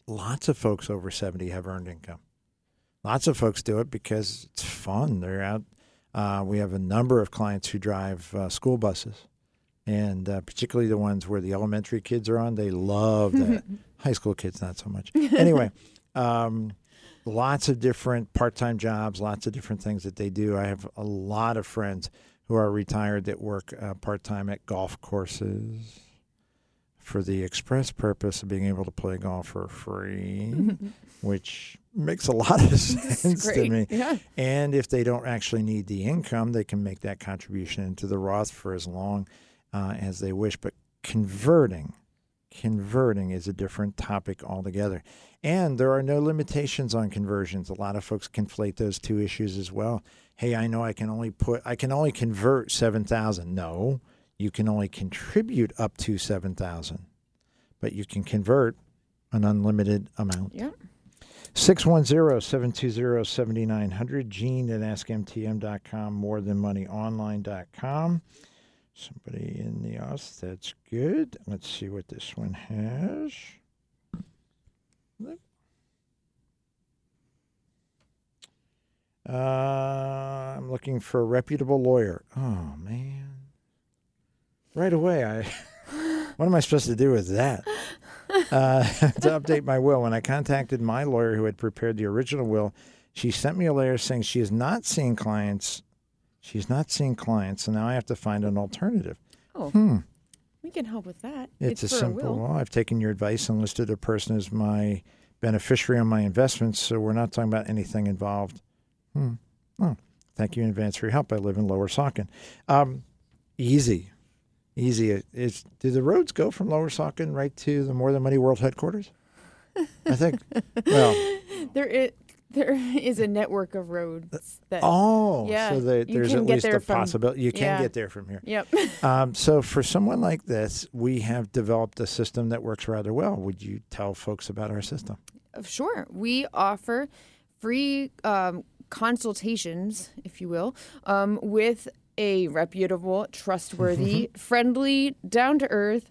Lots of folks over 70 have earned income. Lots of folks do it because it's fun. They're out. We have a number of clients who drive school buses. And particularly the ones where the elementary kids are on, they love that. High school kids, not so much. Anyway, lots of different part-time jobs, lots of different things that they do. I have a lot of friends who are retired that work part-time at golf courses for the express purpose of being able to play golf for free, which makes a lot of sense to me. Yeah. And if they don't actually need the income, they can make that contribution into the Roth for as long as they wish. But converting is a different topic altogether. And there are no limitations on conversions. A lot of folks conflate those two issues as well. Hey, I know I can only convert 7,000. No, you can only contribute up to 7,000, but you can convert an unlimited amount. Yeah. 610-720-7900, Gene at AskMTM.com, MoreThanMoneyOnline.com. Somebody in the US, that's good. Let's see what this one has. I'm looking for a reputable lawyer. Oh, man. Right away, what am I supposed to do with that? To update my will. When I contacted my lawyer who had prepared the original will, she sent me a letter saying she is not seeing clients. She's not seeing clients, so now I have to find an alternative. Oh, we can help with that. It's a simple will. I've taken your advice and listed a person as my beneficiary on my investments, so we're not talking about anything involved. Oh, thank you in advance for your help. I live in Lower Saucon. Easy. Do the roads go from Lower Saucon right to the More Than Money World Headquarters? I think. Well, there is a network of roads. So there's at least a possibility. You can get there from here. Yep. So for someone like this, we have developed a system that works rather well. Would you tell folks about our system? Sure. We offer free consultations, if you will, with a reputable, trustworthy, friendly, down-to-earth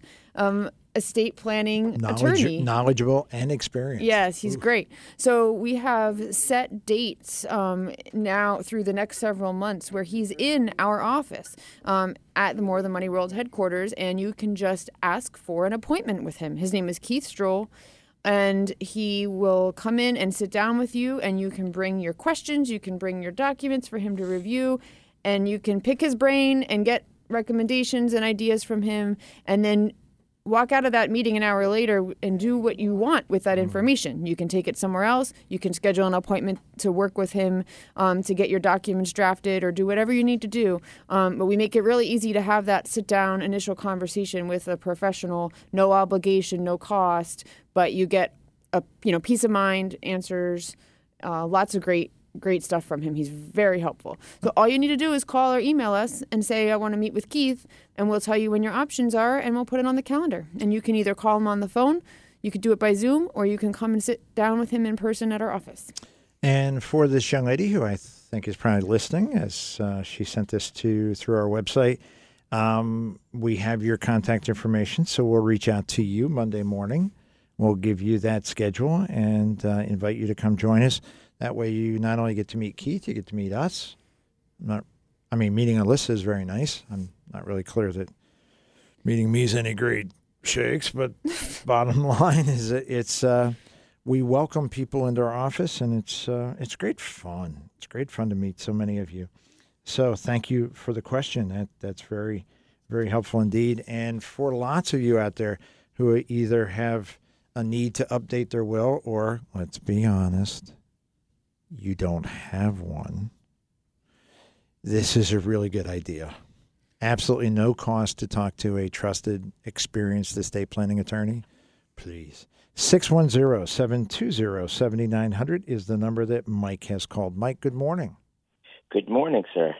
estate planning attorney. Knowledgeable and experienced. Yes, he's great. So we have set dates now through the next several months where he's in our office at the More Than Money World Headquarters, and you can just ask for an appointment with him. His name is Keith Stroll. And he will come in and sit down with you, and you can bring your questions, you can bring your documents for him to review, and you can pick his brain and get recommendations and ideas from him, and then walk out of that meeting an hour later and do what you want with that information. You can take it somewhere else. You can schedule an appointment to work with him to get your documents drafted or do whatever you need to do. But we make it really easy to have that sit-down initial conversation with a professional, no obligation, no cost, but you get a peace of mind, answers, lots of great stuff from him. He's very helpful. So all you need to do is call or email us and say, I want to meet with Keith, and we'll tell you when your options are, and we'll put it on the calendar. And you can either call him on the phone, you could do it by Zoom, or you can come and sit down with him in person at our office. And for this young lady, who I think is probably listening, as she sent this through our website, we have your contact information, so we'll reach out to you Monday morning. We'll give you that schedule and invite you to come join us. That way you not only get to meet Keith, you get to meet us. Meeting Alyssa is very nice. I'm not really clear that meeting me is any great shakes, but bottom line is it's we welcome people into our office, and it's great fun. It's great fun to meet so many of you. So thank you for the question. That's very, very helpful indeed. And for lots of you out there who either have a need to update their will or, let's be honest, you don't have one, this is a really good idea. Absolutely no cost to talk to a trusted, experienced estate planning attorney. Please. 610-720-7900 is the number that Mike has called. Mike, good morning. Good morning, sir.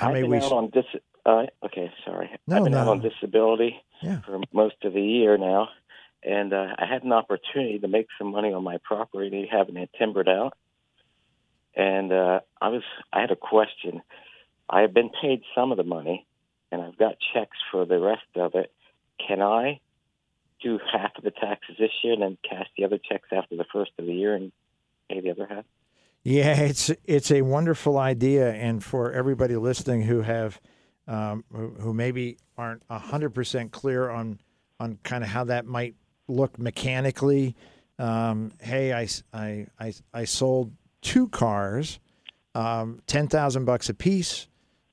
I've been out on disability for most of the year now, and I had an opportunity to make some money on my property, having it timbered out. And I had a question. I have been paid some of the money, and I've got checks for the rest of it. Can I do half of the taxes this year and then cash the other checks after the first of the year and pay the other half? Yeah, it's a wonderful idea. And for everybody listening who have who maybe aren't 100% clear on kind of how that might look mechanically, hey, I sold two cars, $10,000 a piece.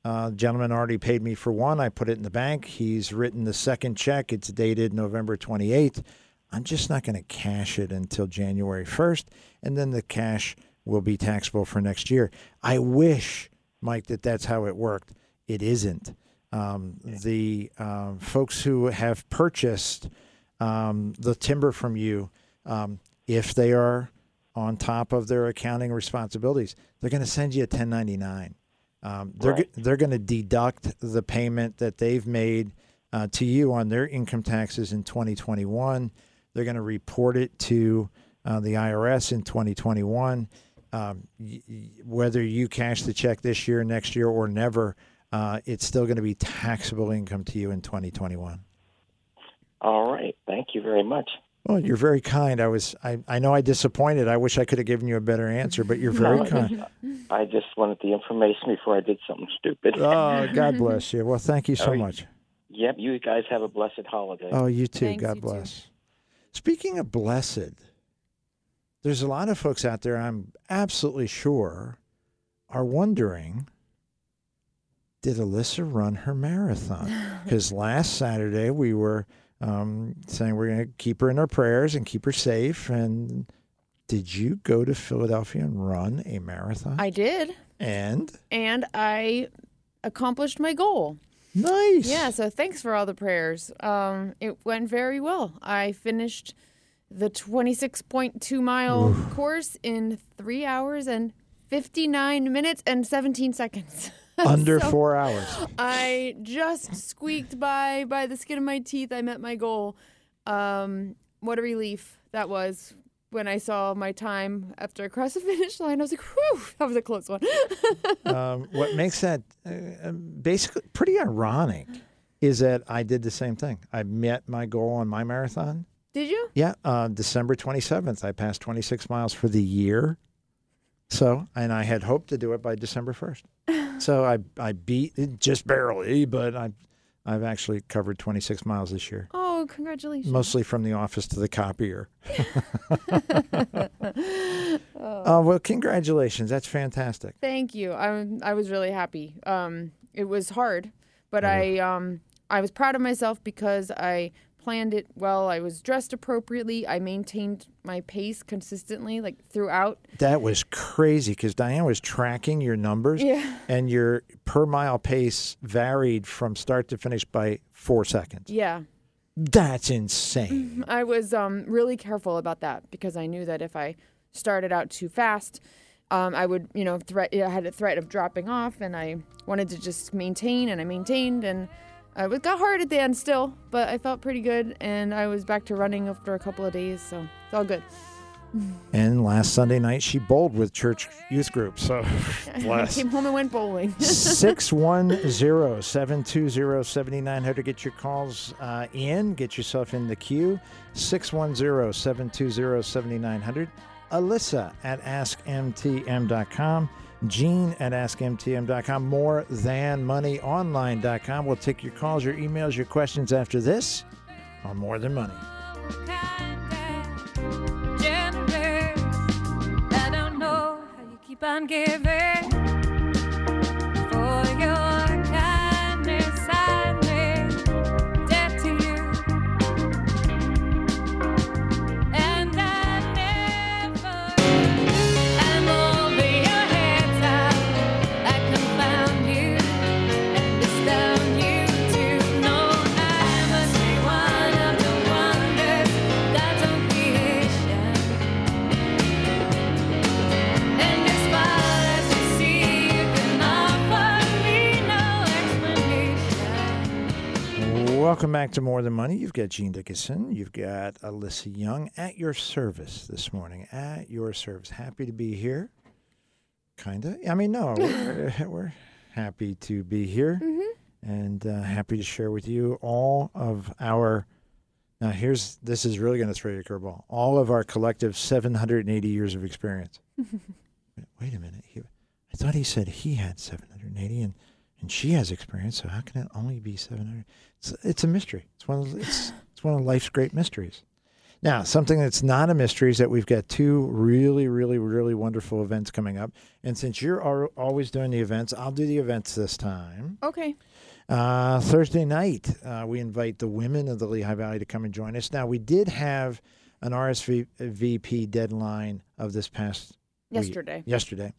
The gentleman already paid me for one. I put it in the bank. He's written the second check. It's dated November 28th. I'm just not going to cash it until January 1st, and then the cash will be taxable for next year. I wish, Mike, that's how it worked. It isn't. The folks who have purchased the timber from you, if they are on top of their accounting responsibilities, they're going to send you a 1099. They're going to deduct the payment that they've made to you on their income taxes in 2021. They're going to report it to the IRS in 2021. Whether you cash the check this year, next year, or never, it's still going to be taxable income to you in 2021. All right. Thank you very much. Well, you're very kind. I know I disappointed. I wish I could have given you a better answer, but you're very kind. I just wanted the information before I did something stupid. Oh, God bless you. Well, thank you so much. Yep. You guys have a blessed holiday. Oh, you too. Thanks, God bless. Too. Speaking of blessed, there's a lot of folks out there, I'm absolutely sure, are wondering, did Alyssa run her marathon? Because last Saturday we were saying we're going to keep her in our prayers and keep her safe. And did you go to Philadelphia and run a marathon? I did. And I accomplished my goal. Nice. Yeah, so thanks for all the prayers. It went very well. I finished the 26.2-mile course in 3 hours and 59 minutes and 17 seconds. Under 4 hours. I just squeaked by the skin of my teeth. I met my goal. What a relief that was when I saw my time after I crossed the finish line. I was like, whew, that was a close one. What makes that basically pretty ironic is that I did the same thing. I met my goal on my marathon. Did you? Yeah. December 27th, I passed 26 miles for the year. So, and I had hoped to do it by December 1st. So I beat it just barely, but I've actually covered 26 miles this year. Oh, congratulations. Mostly from the office to the copier. Well, congratulations. That's fantastic. Thank you. I was really happy. It was hard, but I was proud of myself because I planned it well. I was dressed appropriately. I maintained my pace consistently, like throughout. That was crazy because Diane was tracking your numbers, and your per mile pace varied from start to finish by 4 seconds. Yeah. That's insane. I was really careful about that because I knew that if I started out too fast, I would, you know, I had a threat of dropping off, and I wanted to just maintain, and I maintained, and it got hard at the end still, but I felt pretty good, and I was back to running after a couple of days, so it's all good. And last Sunday night, she bowled with church youth group, so bless. I came home and went bowling. 610-720-7900. Get your calls in. Get yourself in the queue. 610-720-7900. Alyssa at AskMTM.com. Gene at AskMTM.com, More Than Money Online.com. We'll take your calls, your emails, your questions after this on More Than Money. I don't know how you keep on giving. Welcome back to More Than Money. You've got Gene Dickinson. You've got Alyssa Young at your service this morning. At your service. Happy to be here. Kinda. I mean, no, we're happy to be here, and happy to share with you all of our. Now, this is really going to throw you a curveball. All of our collective 780 years of experience. Wait a minute. I thought he said he had 780 and she has experience, so how can it only be 700? It's a mystery. It's one of life's great mysteries. Now, something that's not a mystery is that we've got two really, really, really wonderful events coming up. And since you're always doing the events, I'll do the events this time. Okay. Thursday night, we invite the women of the Lehigh Valley to come and join us. Now, we did have an RSVP deadline of this past week. Yesterday.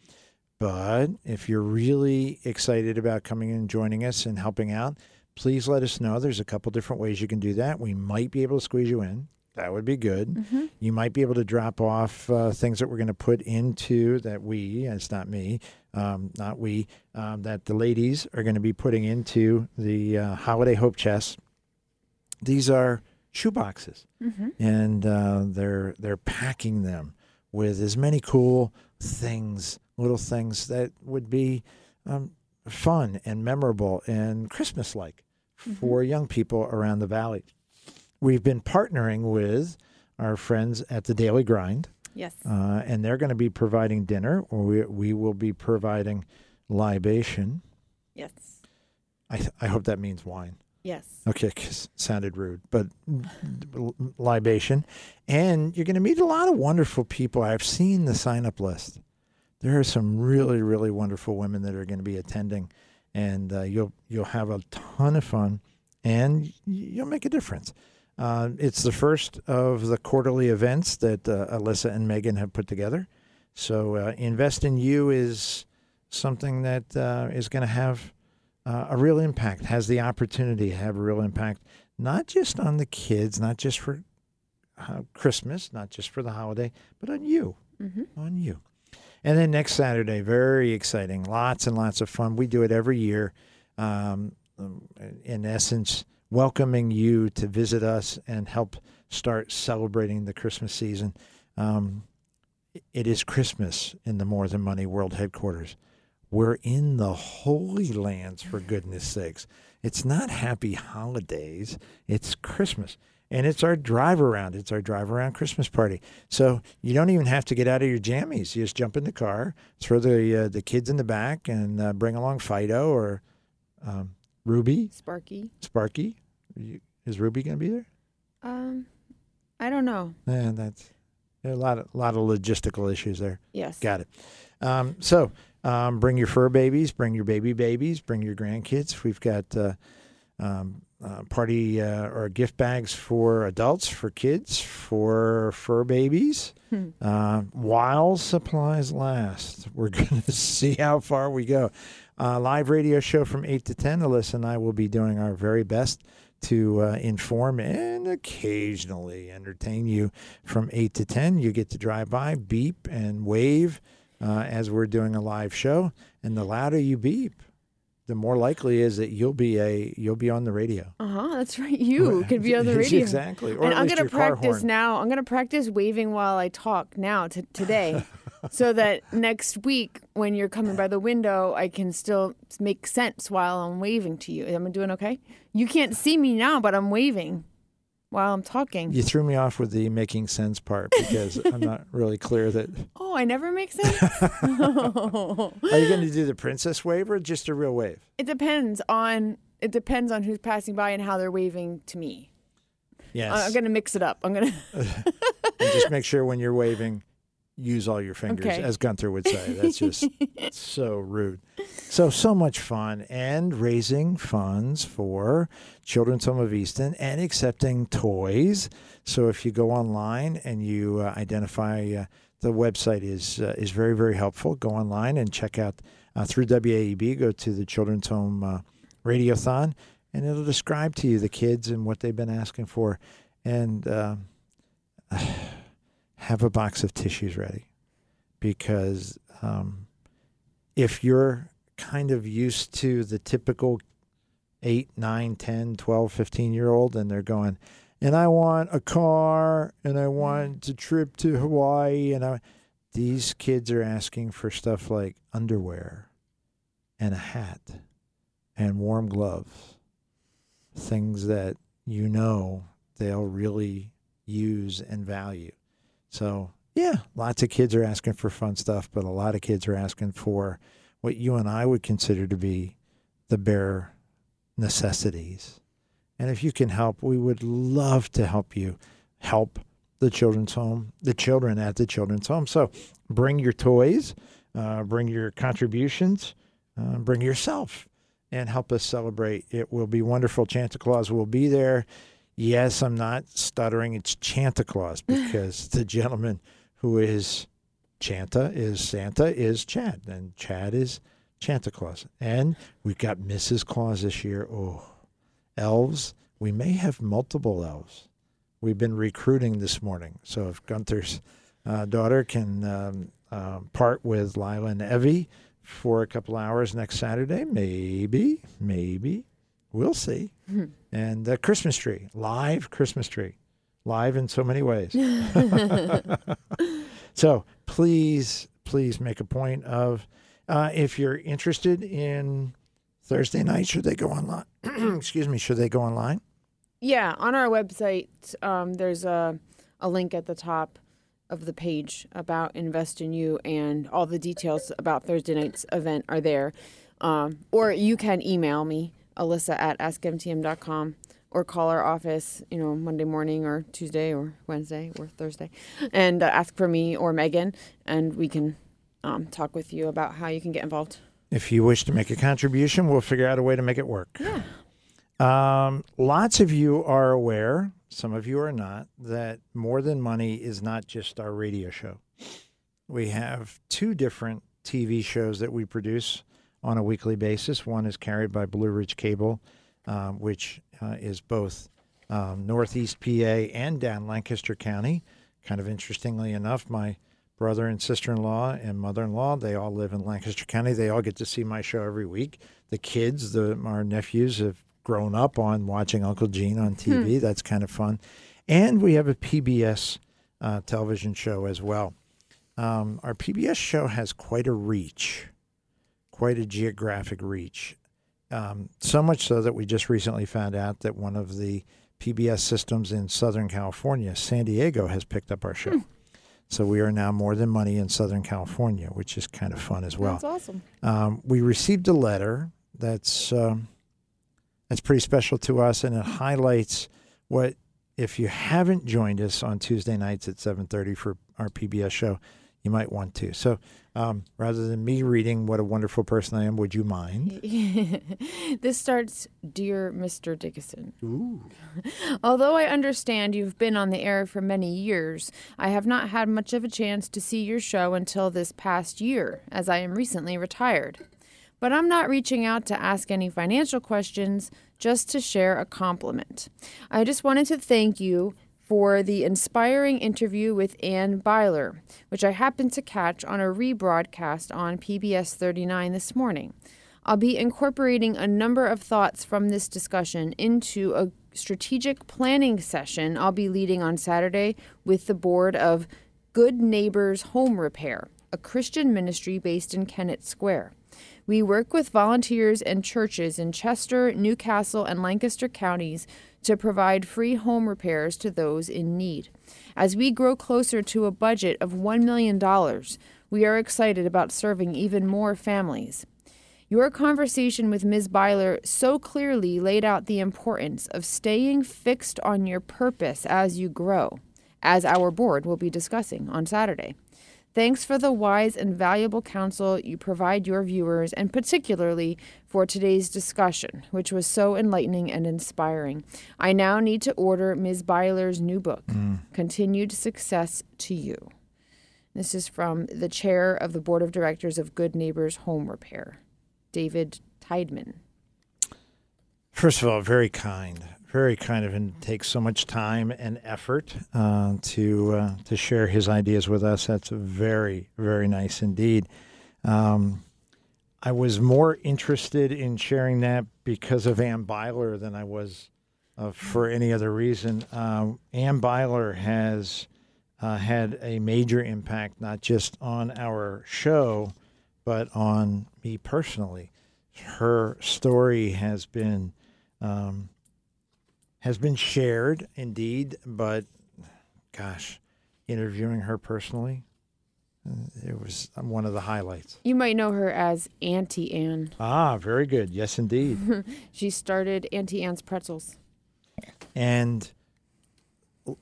But if you're really excited about coming and joining us and helping out, please let us know. There's a couple different ways you can do that. We might be able to squeeze you in. That would be good. You might be able to drop off things that we're going to put into that it's not me, that the ladies are going to be putting into the Holiday Hope Chests. These are shoe boxes, and they're packing them with as many cool things, little things that would be fun and memorable and Christmas-like for young people around the valley. We've been partnering with our friends at the Daily Grind. Yes. And they're going to be providing dinner, or we will be providing libation. Yes. I hope that means wine. Yes. Okay, because it sounded rude, but libation. And you're going to meet a lot of wonderful people. I've seen the sign-up list. There are some really, really wonderful women that are going to be attending, and you'll have a ton of fun, and you'll make a difference. It's the first of the quarterly events that Alyssa and Megan have put together. So Invest in You is something that is going to have a real impact, has the opportunity to have a real impact, not just on the kids, not just for Christmas, not just for the holiday, but on you, on you. And then next Saturday, very exciting, lots and lots of fun. We do it every year, in essence, welcoming you to visit us and help start celebrating the Christmas season. It is Christmas in the More Than Money World Headquarters. We're in the Holy Lands, for goodness sakes. It's not happy holidays. It's Christmas. And it's our drive around. It's our drive around Christmas party. So you don't even have to get out of your jammies. You just jump in the car, throw the kids in the back, and bring along Fido or Ruby. Sparky. Is Ruby going to be there? I don't know. Yeah, that's there are a lot of logistical issues there. Yes. Got it. Bring your fur babies, bring your baby babies, bring your grandkids. We've got party or gift bags for adults, for kids, for fur babies. While supplies last, we're going to see how far we go. Live radio show from 8 to 10. Alyssa and I will be doing our very best to inform and occasionally entertain you from 8 to 10. You get to drive by, beep, and wave as we're doing a live show. And the louder you beep, the more likely is that you'll be on the radio. That's right. You could be on the radio. Exactly. Or and I'm going to practice now. I'm going to practice waving while I talk now today, so that next week when you're coming by the window, I can still make sense while I'm waving to you. Am I doing okay? You can't see me now, but I'm waving while I'm talking. You threw me off with the making sense part because I'm not really clear that... Oh, I never make sense? Oh. Are you going to do the princess wave or just a real wave? It depends on who's passing by and how they're waving to me. Yes. I'm going to mix it up. I'm going to... Just make sure when you're waving, use all your fingers, okay, as Gunther would say. That's just so rude. So much fun, and raising funds for Children's Home of Easton and accepting toys. So if you go online and you identify, the website is very, very helpful. Go online and check out through WAEB, go to the Children's Home Radiothon, and it'll describe to you the kids and what they've been asking for. And have a box of tissues ready, because if you're kind of used to the typical 8, 9, 10, 12, 15-year-old, and they're going, and I want a car, and I want a trip to Hawaii, and these kids are asking for stuff like underwear and a hat and warm gloves, things that they'll really use and value. So, yeah, lots of kids are asking for fun stuff, but a lot of kids are asking for what you and I would consider to be the bare necessities. And if you can help, we would love to help you help the children's home, the children at the children's home. So bring your toys, bring your contributions, bring yourself, and help us celebrate. It will be wonderful. Santa Claus will be there. Yes, I'm not stuttering. It's Chanta Claus, because the gentleman who is Chanta is Santa is Chad, and Chad is Chanta Claus. And we've got Mrs. Claus this year. Oh, elves. We may have multiple elves. We've been recruiting this morning. So if Gunther's daughter can part with Lila and Evie for a couple hours next Saturday, maybe. We'll see. And the Christmas tree, live Christmas tree, live in so many ways. So please make a point of, if you're interested in Thursday night, should they go online? Excuse me, should they go online? Yeah, on our website, there's a link at the top of the page about Invest in You, and all the details about Thursday night's event are there. Or you can email me, Alyssa@askmtm.com, or call our office, Monday morning or Tuesday or Wednesday or Thursday, and ask for me or Megan, and we can talk with you about how you can get involved. If you wish to make a contribution, we'll figure out a way to make it work. Yeah. Lots of you are aware, some of you are not, that More Than Money is not just our radio show. We have two different TV shows that we produce on a weekly basis. One is carried by Blue Ridge Cable, which is both Northeast PA and down Lancaster County. Kind of interestingly enough, my brother and sister-in-law and mother-in-law, they all live in Lancaster County. They all get to see my show every week. The kids, our nephews, have grown up on watching Uncle Gene on TV. That's kind of fun. And we have a PBS television show as well. Our PBS show has quite a reach, quite a geographic reach, so much so that we just recently found out that one of the PBS systems in Southern California, San Diego, has picked up our show. So we are now More Than Money in Southern California, which is kind of fun as well. That's awesome. We received a letter that's pretty special to us, and it highlights what If you haven't joined us on Tuesday nights at 7:30 for our PBS show, you might want to. So rather than me reading what a wonderful person I am, would you mind? This starts, Dear Mr. Dickinson. Ooh. Although I understand you've been on the air for many years, I have not had much of a chance to see your show until this past year, as I am recently retired. But I'm not reaching out to ask any financial questions, just to share a compliment. I just wanted to thank you for the inspiring interview with Anne Beiler, which I happened to catch on a rebroadcast on PBS 39 this morning. I'll be incorporating a number of thoughts from this discussion into a strategic planning session I'll be leading on Saturday with the board of Good Neighbors Home Repair, a Christian ministry based in Kennett Square. We work with volunteers and churches in Chester, Newcastle, and Lancaster counties to provide free home repairs to those in need. As we grow closer to a budget of $1 million, we are excited about serving even more families. Your conversation with Ms. Beiler so clearly laid out the importance of staying fixed on your purpose as you grow, as our board will be discussing on Saturday. Thanks for the wise and valuable counsel you provide your viewers, and particularly for today's discussion, which was so enlightening and inspiring. I now need to order Ms. Beiler's new book, Continued Success to You. This is from the chair of the board of directors of Good Neighbors Home Repair, David Tideman. First of all, very kind of him to take so much time and effort to share his ideas with us. That's very, very nice indeed. I was more interested in sharing that because of Anne Beiler than I was for any other reason. Anne Beiler has had a major impact, not just on our show, but on me personally. Her story has been shared indeed, but gosh, interviewing her personally, it was one of the highlights. You might know her as Auntie Anne. Ah, very good. Yes, indeed. She started Auntie Anne's Pretzels. And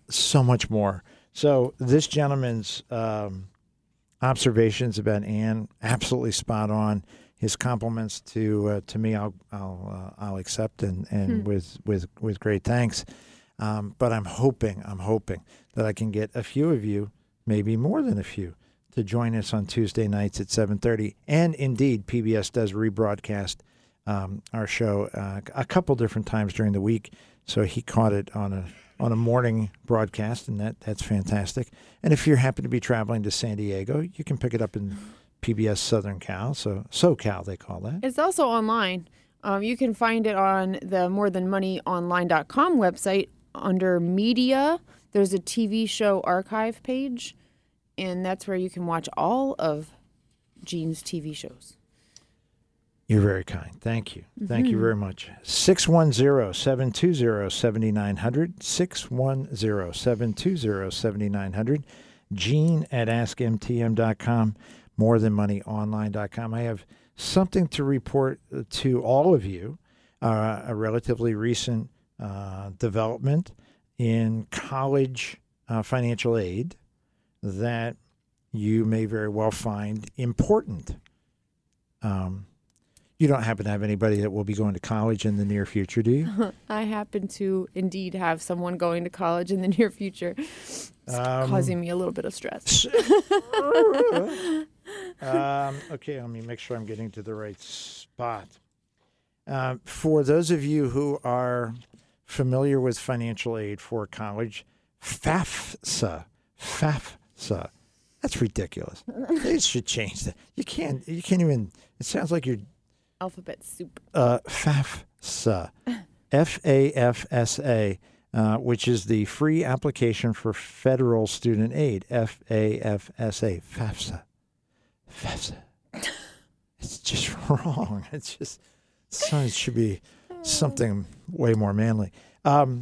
so much more. So this gentleman's observations about Anne, absolutely spot on. His compliments to me, I'll accept and with great thanks. But I'm hoping that I can get a few of you, maybe more than a few, to join us on Tuesday nights at 7:30. And indeed, PBS does rebroadcast our show a couple different times during the week. So he caught it on a morning broadcast, and that's fantastic. And if you happen to be traveling to San Diego, you can pick it up in PBS Southern Cal, so SoCal they call that. It's also online. You can find it on the morethanmoneyonline.com website under media. There's a TV show archive page, and that's where you can watch all of Gene's TV shows. You're very kind. Thank you. Thank you very much. 610-720-7900. 610-720-7900. Gene at askmtm.com. morethanmoneyonline.com. I have something to report to all of you, a relatively recent development in college financial aid that you may very well find important. You don't happen to have anybody that will be going to college in the near future, do you? I happen to indeed have someone going to college in the near future. It's causing me a little bit of stress. Okay, let me make sure I'm getting to the right spot. For those of you who are familiar with financial aid for college, FAFSA. That's ridiculous. They should change that. You can't even, it sounds like you're alphabet soup. FAFSA, FAFSA, which is the Free Application for Federal Student Aid, FAFSA, FAFSA. It's just wrong. It's just, it should be something way more manly. The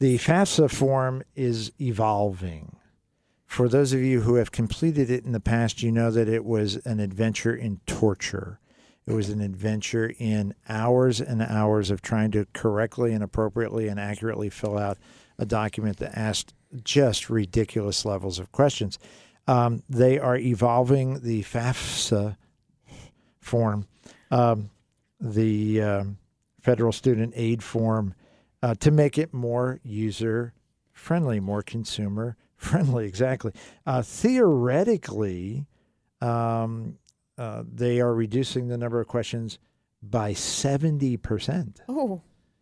FAFSA form is evolving. For those of you who have completed it in the past, you know that it was an adventure in torture. It was an adventure in hours and hours of trying to correctly and appropriately and accurately fill out a document that asked just ridiculous levels of questions. They are evolving the FAFSA form, the Federal Student Aid form, to make it more user-friendly, more consumer-friendly, exactly. Theoretically, they are reducing the number of questions by 70%. Oh.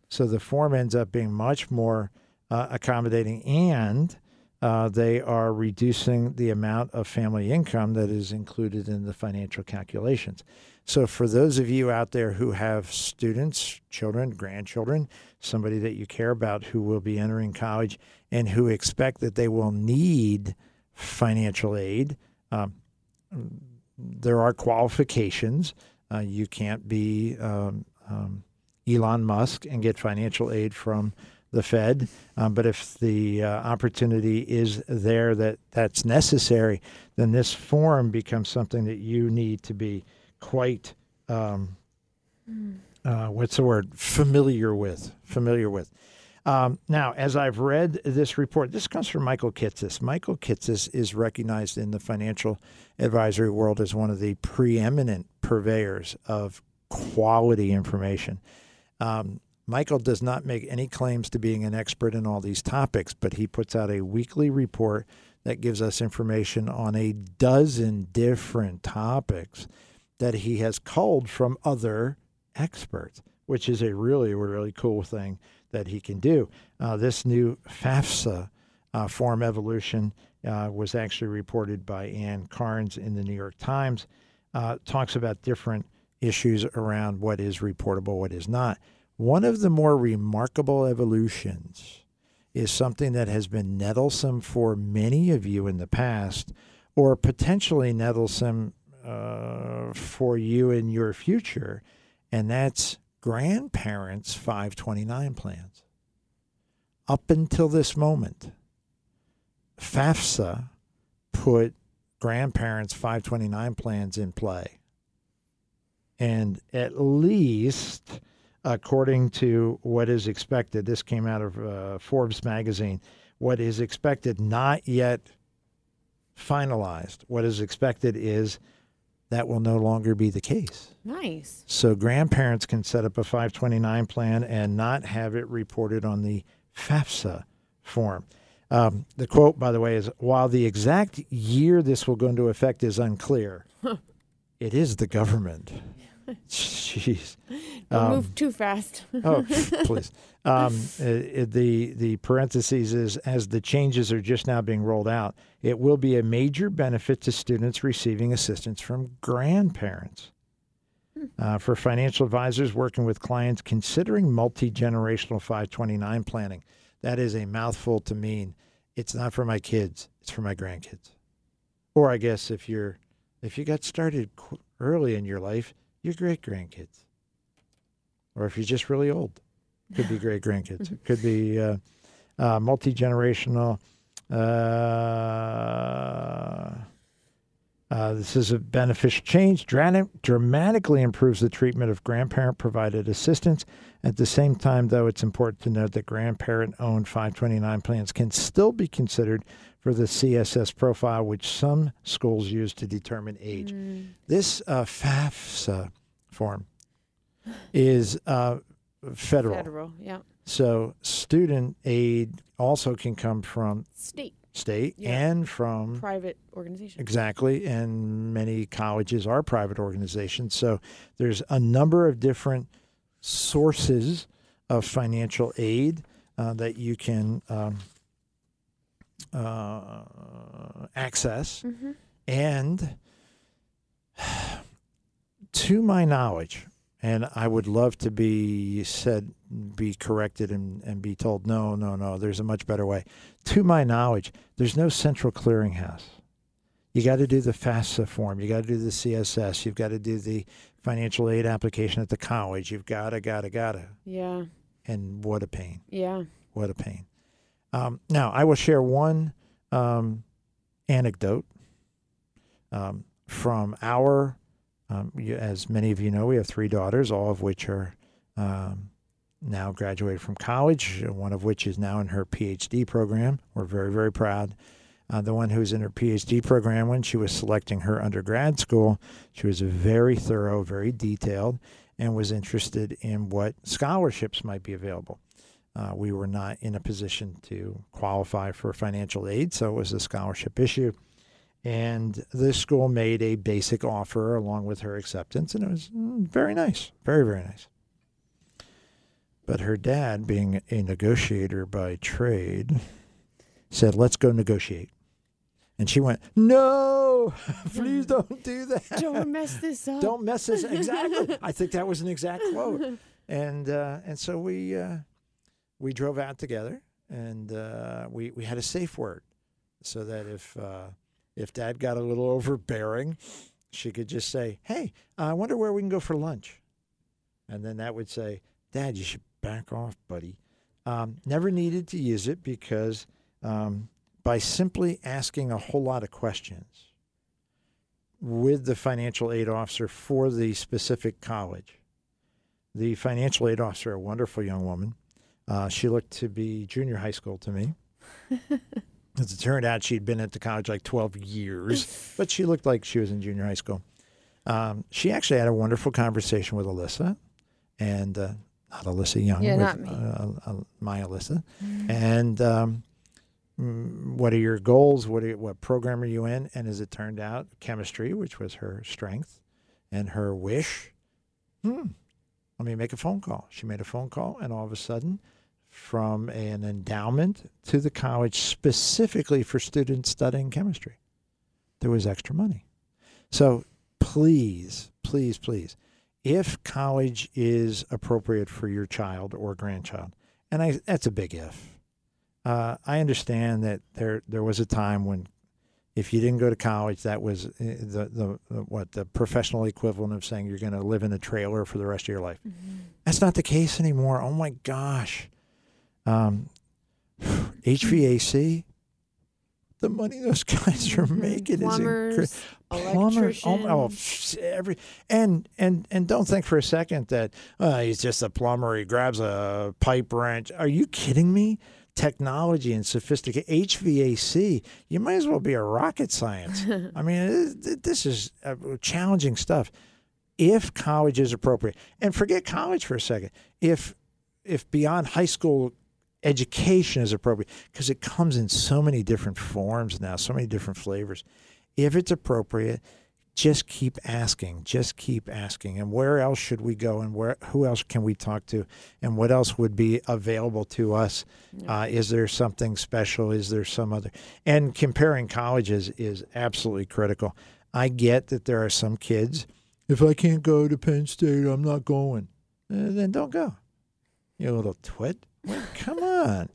So the form ends up being much more accommodating, and they are reducing the amount of family income that is included in the financial calculations. So for those of you out there who have students, children, grandchildren, somebody that you care about who will be entering college and who expect that they will need financial aid, there are qualifications. You can't be Elon Musk and get financial aid from the Fed. But if the opportunity is there that that's necessary, then this form becomes something that you need to be quite, what's the word, familiar with. Now, as I've read this report, this comes from Michael Kitsis. Michael Kitsis is recognized in the financial advisory world as one of the preeminent purveyors of quality information. Michael does not make any claims to being an expert in all these topics, but he puts out a weekly report that gives us information on a dozen different topics that he has culled from other experts, which is a really, really cool thing that he can do. This new FAFSA form evolution was actually reported by Ann Carnes in the New York Times. Talks about different issues around what is reportable, what is not. One of the more remarkable evolutions is something that has been nettlesome for many of you in the past, or potentially nettlesome for you in your future, and that's grandparents' 529 plans. Up until this moment, FAFSA put grandparents' 529 plans in play. And at least, according to what is expected, this came out of Forbes magazine, what is expected, not yet finalized, what is expected is that will no longer be the case. Nice. So grandparents can set up a 529 plan and not have it reported on the FAFSA form. The quote, by the way, is, while the exact year this will go into effect is unclear, it is the government. Jeez. Don't move too fast. Oh, please. The parentheses is, as the changes are just now being rolled out, it will be a major benefit to students receiving assistance from grandparents. For financial advisors working with clients considering multi-generational 529 planning, that is a mouthful to mean it's not for my kids, it's for my grandkids. Or I guess if you got started early in your life, your great-grandkids. Or if you're just really old, could be great-grandkids. Could be multi-generational. This is a beneficial change. Dramatically improves the treatment of grandparent-provided assistance. At the same time, though, it's important to note that grandparent-owned 529 plans can still be considered for the CSS profile, which some schools use to determine age. This FAFSA form is federal. Federal, yeah. So student aid also can come from state yeah. and from private organizations. Exactly, and many colleges are private organizations. So there's a number of different sources of financial aid that you can access. Mm-hmm. And to my knowledge, and I would love to be corrected and be told, no, there's a much better way. To my knowledge, there's no central clearinghouse. You got to do the FAFSA form. You got to do the CSS. You've got to do the financial aid application at the college. You've got to. Yeah. And what a pain. Yeah. What a pain. Now, I will share one anecdote from our, as many of you know, we have three daughters, all of which are now graduated from college, one of which is now in her PhD program. We're very, very proud. The one who's in her PhD program, when she was selecting her undergrad school, she was very thorough, very detailed, and was interested in what scholarships might be available. We were not in a position to qualify for financial aid, so it was a scholarship issue. And this school made a basic offer along with her acceptance, and it was very nice, very, very nice. But her dad, being a negotiator by trade, said, "Let's go negotiate." And she went, "No, please don't do that. Don't mess this up. Don't mess this up." Exactly. I think that was an exact quote. And so we drove out together, and we had a safe word so that if Dad got a little overbearing, she could just say, "Hey, I wonder where we can go for lunch." And then that would say, "Dad, you should back off, buddy." Never needed to use it because by simply asking a whole lot of questions with the financial aid officer for the specific college, the financial aid officer, a wonderful young woman, she looked to be junior high school to me. As it turned out, she'd been at the college like 12 years, but she looked like she was in junior high school. She actually had a wonderful conversation with Alyssa, and not Alyssa Young, yeah, with, not me. My Alyssa. And what are your goals? What program are you in? And as it turned out, chemistry, which was her strength and her wish. Let me make a phone call. She made a phone call, and all of a sudden, from an endowment to the college specifically for students studying chemistry, there was extra money. So please, please, please, if college is appropriate for your child or grandchild, and that's a big if. I understand that there was a time when, if you didn't go to college, that was the professional equivalent of saying you're going to live in a trailer for the rest of your life. Mm-hmm. That's not the case anymore. Oh my gosh, HVAC, the money those guys are making is plumbers, and don't think for a second that he's just a plumber. He grabs a pipe wrench. Are you kidding me? Technology and sophisticated HVAC, you might as well be a rocket science. I mean, this is challenging stuff. If college is appropriate, and forget college for a second, if beyond high school education is appropriate, because it comes in so many different forms now, so many different flavors. If it's appropriate, just keep asking, just keep asking. And where else should we go? And who else can we talk to? And what else would be available to us? Yeah. Is there something special? Is there some other? And comparing colleges is absolutely critical. I get that there are some kids, if I can't go to Penn State, I'm not going. Then don't go. You little twit. Well, come on.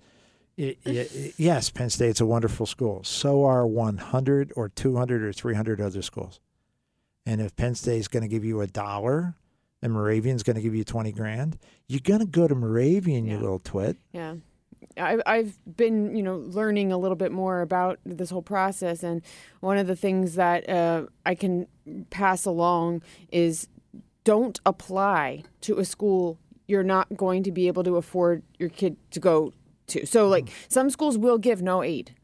Yes, Penn State's a wonderful school. So are 100 or 200 or 300 other schools. And if Penn State's going to give you $1 and Moravian's going to give you 20 grand, you're going to go to Moravian, you little twit. Yeah. I've been, learning a little bit more about this whole process. And one of the things that I can pass along is don't apply to a school you're not going to be able to afford your kid to go to. So some schools will give no aid.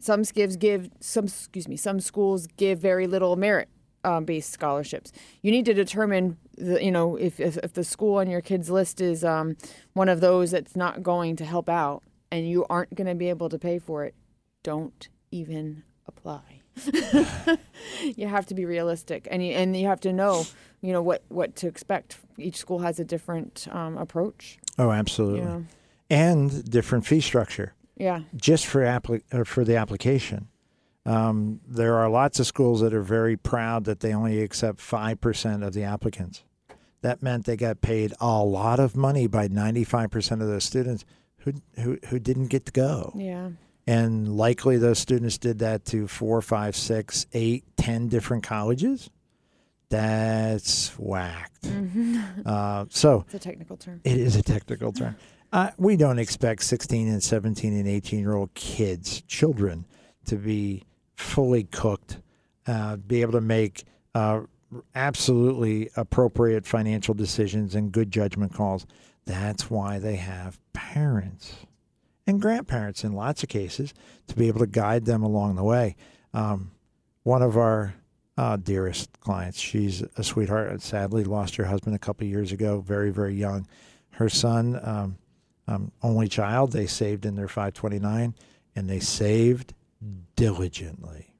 Some schools give very little merit. Based scholarships. You need to determine, if the school on your kid's list is one of those that's not going to help out, and you aren't going to be able to pay for it, don't even apply. You have to be realistic, and you have to know, what to expect. Each school has a different approach. Oh, absolutely, and different fee structure. Yeah, just for the application. There are lots of schools that are very proud that they only accept 5% of the applicants. That meant they got paid a lot of money by 95% of those students who didn't get to go. Yeah. And likely those students did that to 4, 5, 6, 8, 10 different colleges. That's whacked. Mm-hmm. It's a technical term. It is a technical term. We don't expect 16 and 17 and 18-year-old children, to be fully cooked, be able to make absolutely appropriate financial decisions and good judgment calls. That's why they have parents and grandparents in lots of cases to be able to guide them along the way. One of our dearest clients, she's a sweetheart, sadly lost her husband a couple of years ago, very, very young. Her son, only child, they saved in their 529, and they saved diligently.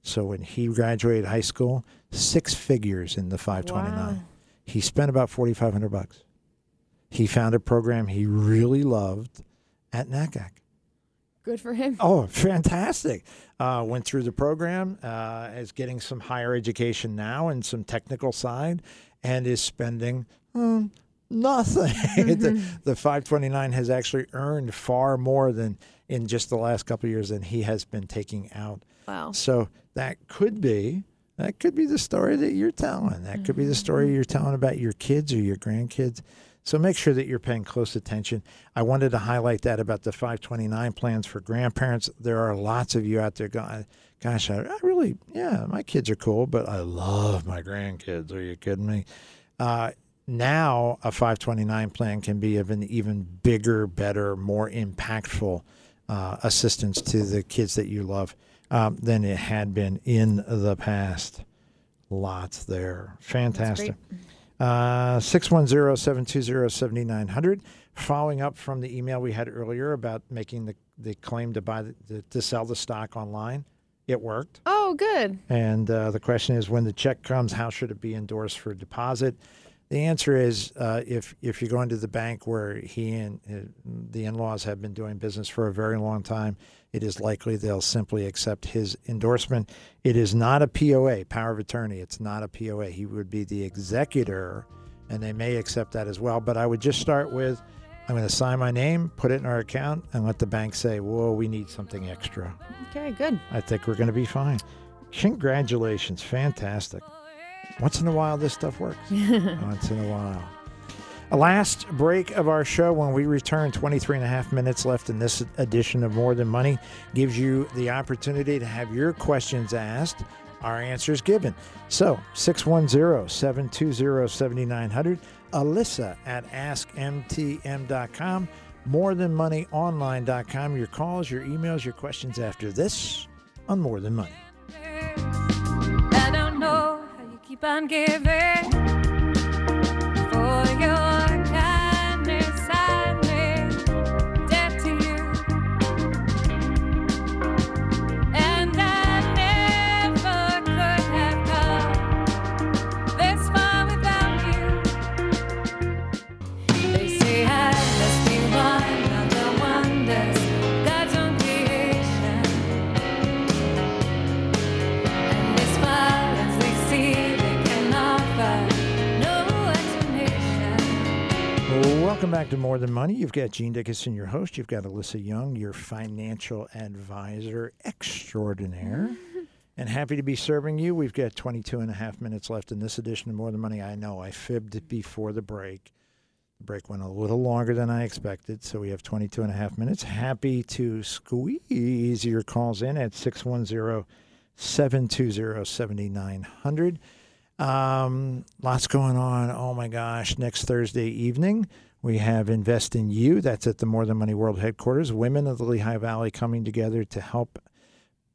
So when he graduated high school, six figures in the 529. Wow. He spent about $4,500. He found a program he really loved at NACAC. Good for him. Oh, fantastic. Went through the program, is getting some higher education now and some technical side, and is spending nothing. Mm-hmm. The 529 has actually earned far more than in just the last couple of years than he has been taking out. Wow. So that could be the story that you're telling. That could be the story you're telling about your kids or your grandkids. So make sure that you're paying close attention. I wanted to highlight that about the 529 plans for grandparents. There are lots of you out there going, gosh, I really, my kids are cool, but I love my grandkids. Are you kidding me? Now a 529 plan can be of an even bigger, better, more impactful assistance to the kids that you love than it had been in the past. Lots there. Fantastic. 610-720-7900. Following up from the email we had earlier about making the claim to buy to sell the stock online, it worked. Oh, good. And the question is, when the check comes, how should it be endorsed for deposit? The answer is, if you're going to the bank where he and the in-laws have been doing business for a very long time, it is likely they'll simply accept his endorsement. It is not a POA, power of attorney. It's not a POA. He would be the executor, and they may accept that as well. But I would just start with, I'm going to sign my name, put it in our account, and let the bank say, whoa, we need something extra. Okay, good. I think we're going to be fine. Congratulations. Fantastic. Once in a while, this stuff works. Once in a while. A last break of our show. When we return, 23 and a half minutes left in this edition of More Than Money gives you the opportunity to have your questions asked, our answers given. So 610-720-7900, Alyssa at AskMTM.com, MoreThanMoneyOnline.com. Your calls, your emails, your questions after this on More Than Money. I don't know. Keep on giving for your kindness. I'm debt to you, and I never could have come this far without you. They say I must be one of the wonders of God's own creation, and as far as they see. Welcome back to More Than Money. You've got Gene Dickinson, your host. You've got Alyssa Young, your financial advisor extraordinaire. And happy to be serving you. We've got 22 and a half minutes left in this edition of More Than Money. I know I fibbed before the break. The break went a little longer than I expected, so we have 22 and a half minutes. Happy to squeeze your calls in at 610-720-7900. Lots going on. Oh my gosh. Next Thursday evening, we have Invest in You. That's at the More Than Money World Headquarters. Women of the Lehigh Valley coming together to help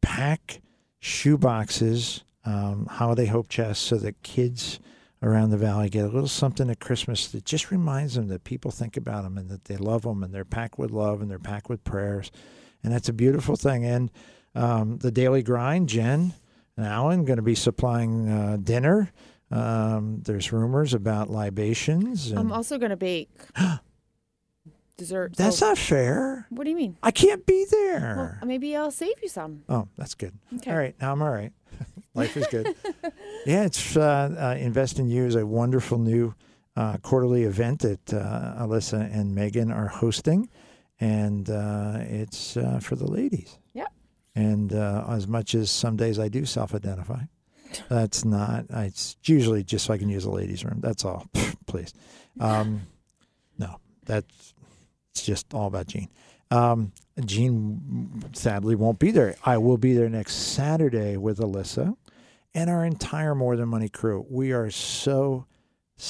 pack shoeboxes, Holiday Hope Chests, so that kids around the valley get a little something at Christmas that just reminds them that people think about them and that they love them and they're packed with love and they're packed with prayers. And that's a beautiful thing. And the Daily Grind, Jen and Alan going to be supplying dinner. There's rumors about libations. And I'm also going to bake dessert. That's not fair. What do you mean? I can't be there. Well, maybe I'll save you some. Oh, that's good. Okay. All right. Now I'm all right. Life is good. Yeah, it's Invest in You is a wonderful new quarterly event that Alyssa and Megan are hosting. And it's for the ladies. Yep. And as much as some days I do self-identify, that's not, it's usually just so I can use the ladies' room. That's all, please. No, that's, it's just all about Gene. Gene sadly won't be there. I will be there next Saturday with Alyssa and our entire More Than Money crew. We are so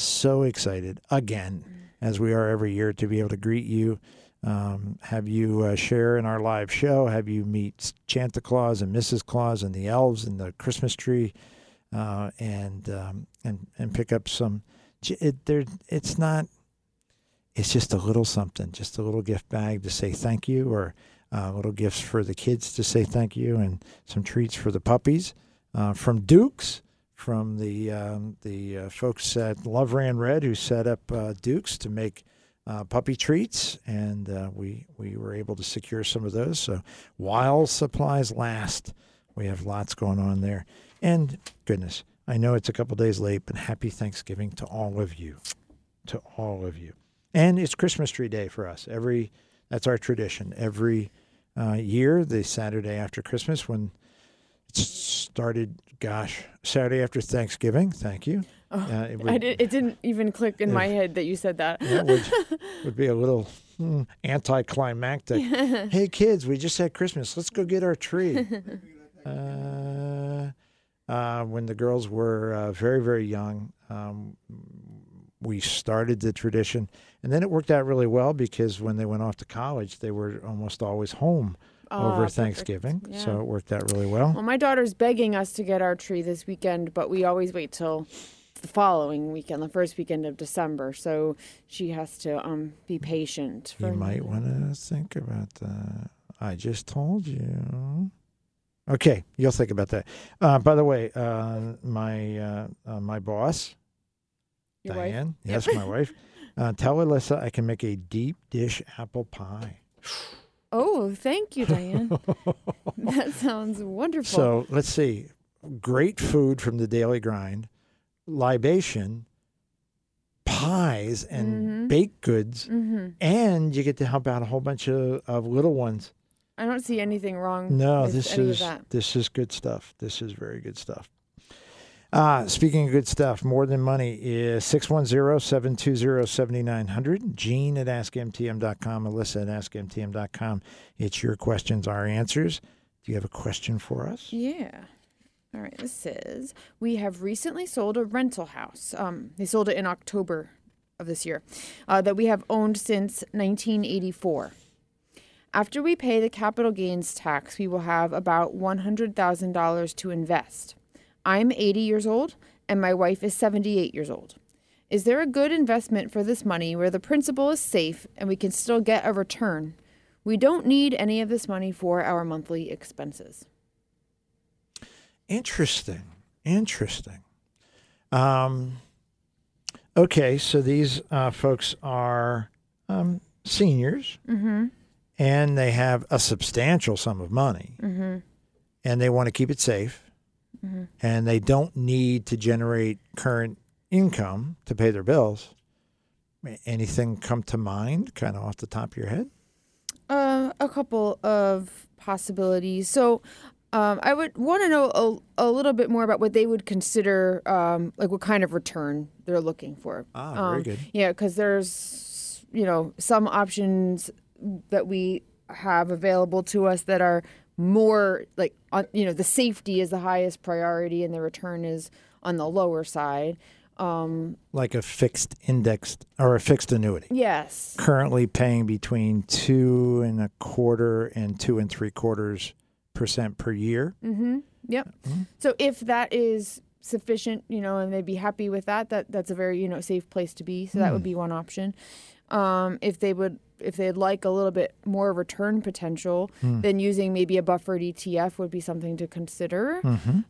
excited again. as we are every year, to be able to greet you, have you share in our live show, have you meet Santa Claus and Mrs. Claus and the elves and the Christmas tree, and pick up some. It's not. It's just a little something, just a little gift bag to say thank you, or little gifts for the kids to say thank you, and some treats for the puppies from Dukes, from the folks at Love Ran Red, who set up Dukes to make puppy treats, and we were able to secure some of those. So while supplies last, we have lots going on there. And goodness, I know it's a couple days late, but happy Thanksgiving to all of you, to all of you. And it's Christmas tree day for us. That's our tradition. Every year, the Saturday after Christmas, when it started, gosh, Saturday after Thanksgiving. Thank you. Oh, it didn't even click in my head that you said that. It would be a little anticlimactic. Hey, kids, we just had Christmas. Let's go get our tree. When the girls were very, very young, we started the tradition, and then it worked out really well, because when they went off to college, they were almost always home over Thanksgiving. Yeah. So it worked out really well. Well, my daughter's begging us to get our tree this weekend, but we always wait till the following weekend, the first weekend of December. So she has to be patient. You might want to think about that. I just told you. Okay, you'll think about that. By the way, my boss, your Diane, wife? Yes, my wife. Tell Alyssa I can make a deep dish apple pie. Oh, thank you, Diane. That sounds wonderful. So let's see. Great food from the Daily Grind, libation, pies and baked goods, and you get to help out a whole bunch of little ones. I don't see anything wrong with any of that. This is good stuff. This is very good stuff. Speaking of good stuff, More Than Money is 610-720-7900. Gene at AskMTM.com. Alyssa at AskMTM.com. It's your questions, our answers. Do you have a question for us? Yeah. All right. This says, we have recently sold a rental house. They sold it in October of this year that we have owned since 1984. After we pay the capital gains tax, we will have about $100,000 to invest. I'm 80 years old, and my wife is 78 years old. Is there a good investment for this money where the principal is safe and we can still get a return? We don't need any of this money for our monthly expenses. Interesting. Okay, so these folks are seniors, and they have a substantial sum of money, and they want to keep it safe. And they don't need to generate current income to pay their bills. Anything come to mind kind of off the top of your head? A couple of possibilities. So I would want to know a little bit more about what they would consider, like what kind of return they're looking for. Ah, very good. Yeah, because there's, some options that we have available to us that are more like, the safety is the highest priority and the return is on the lower side. Like a fixed indexed or a fixed annuity. Yes. Currently paying between 2.25% and 2.75% per year. Yep. So if that is sufficient, and they'd be happy with that, that's a very, safe place to be. So that would be one option. If they'd like a little bit more return potential, then using maybe a buffered ETF would be something to consider,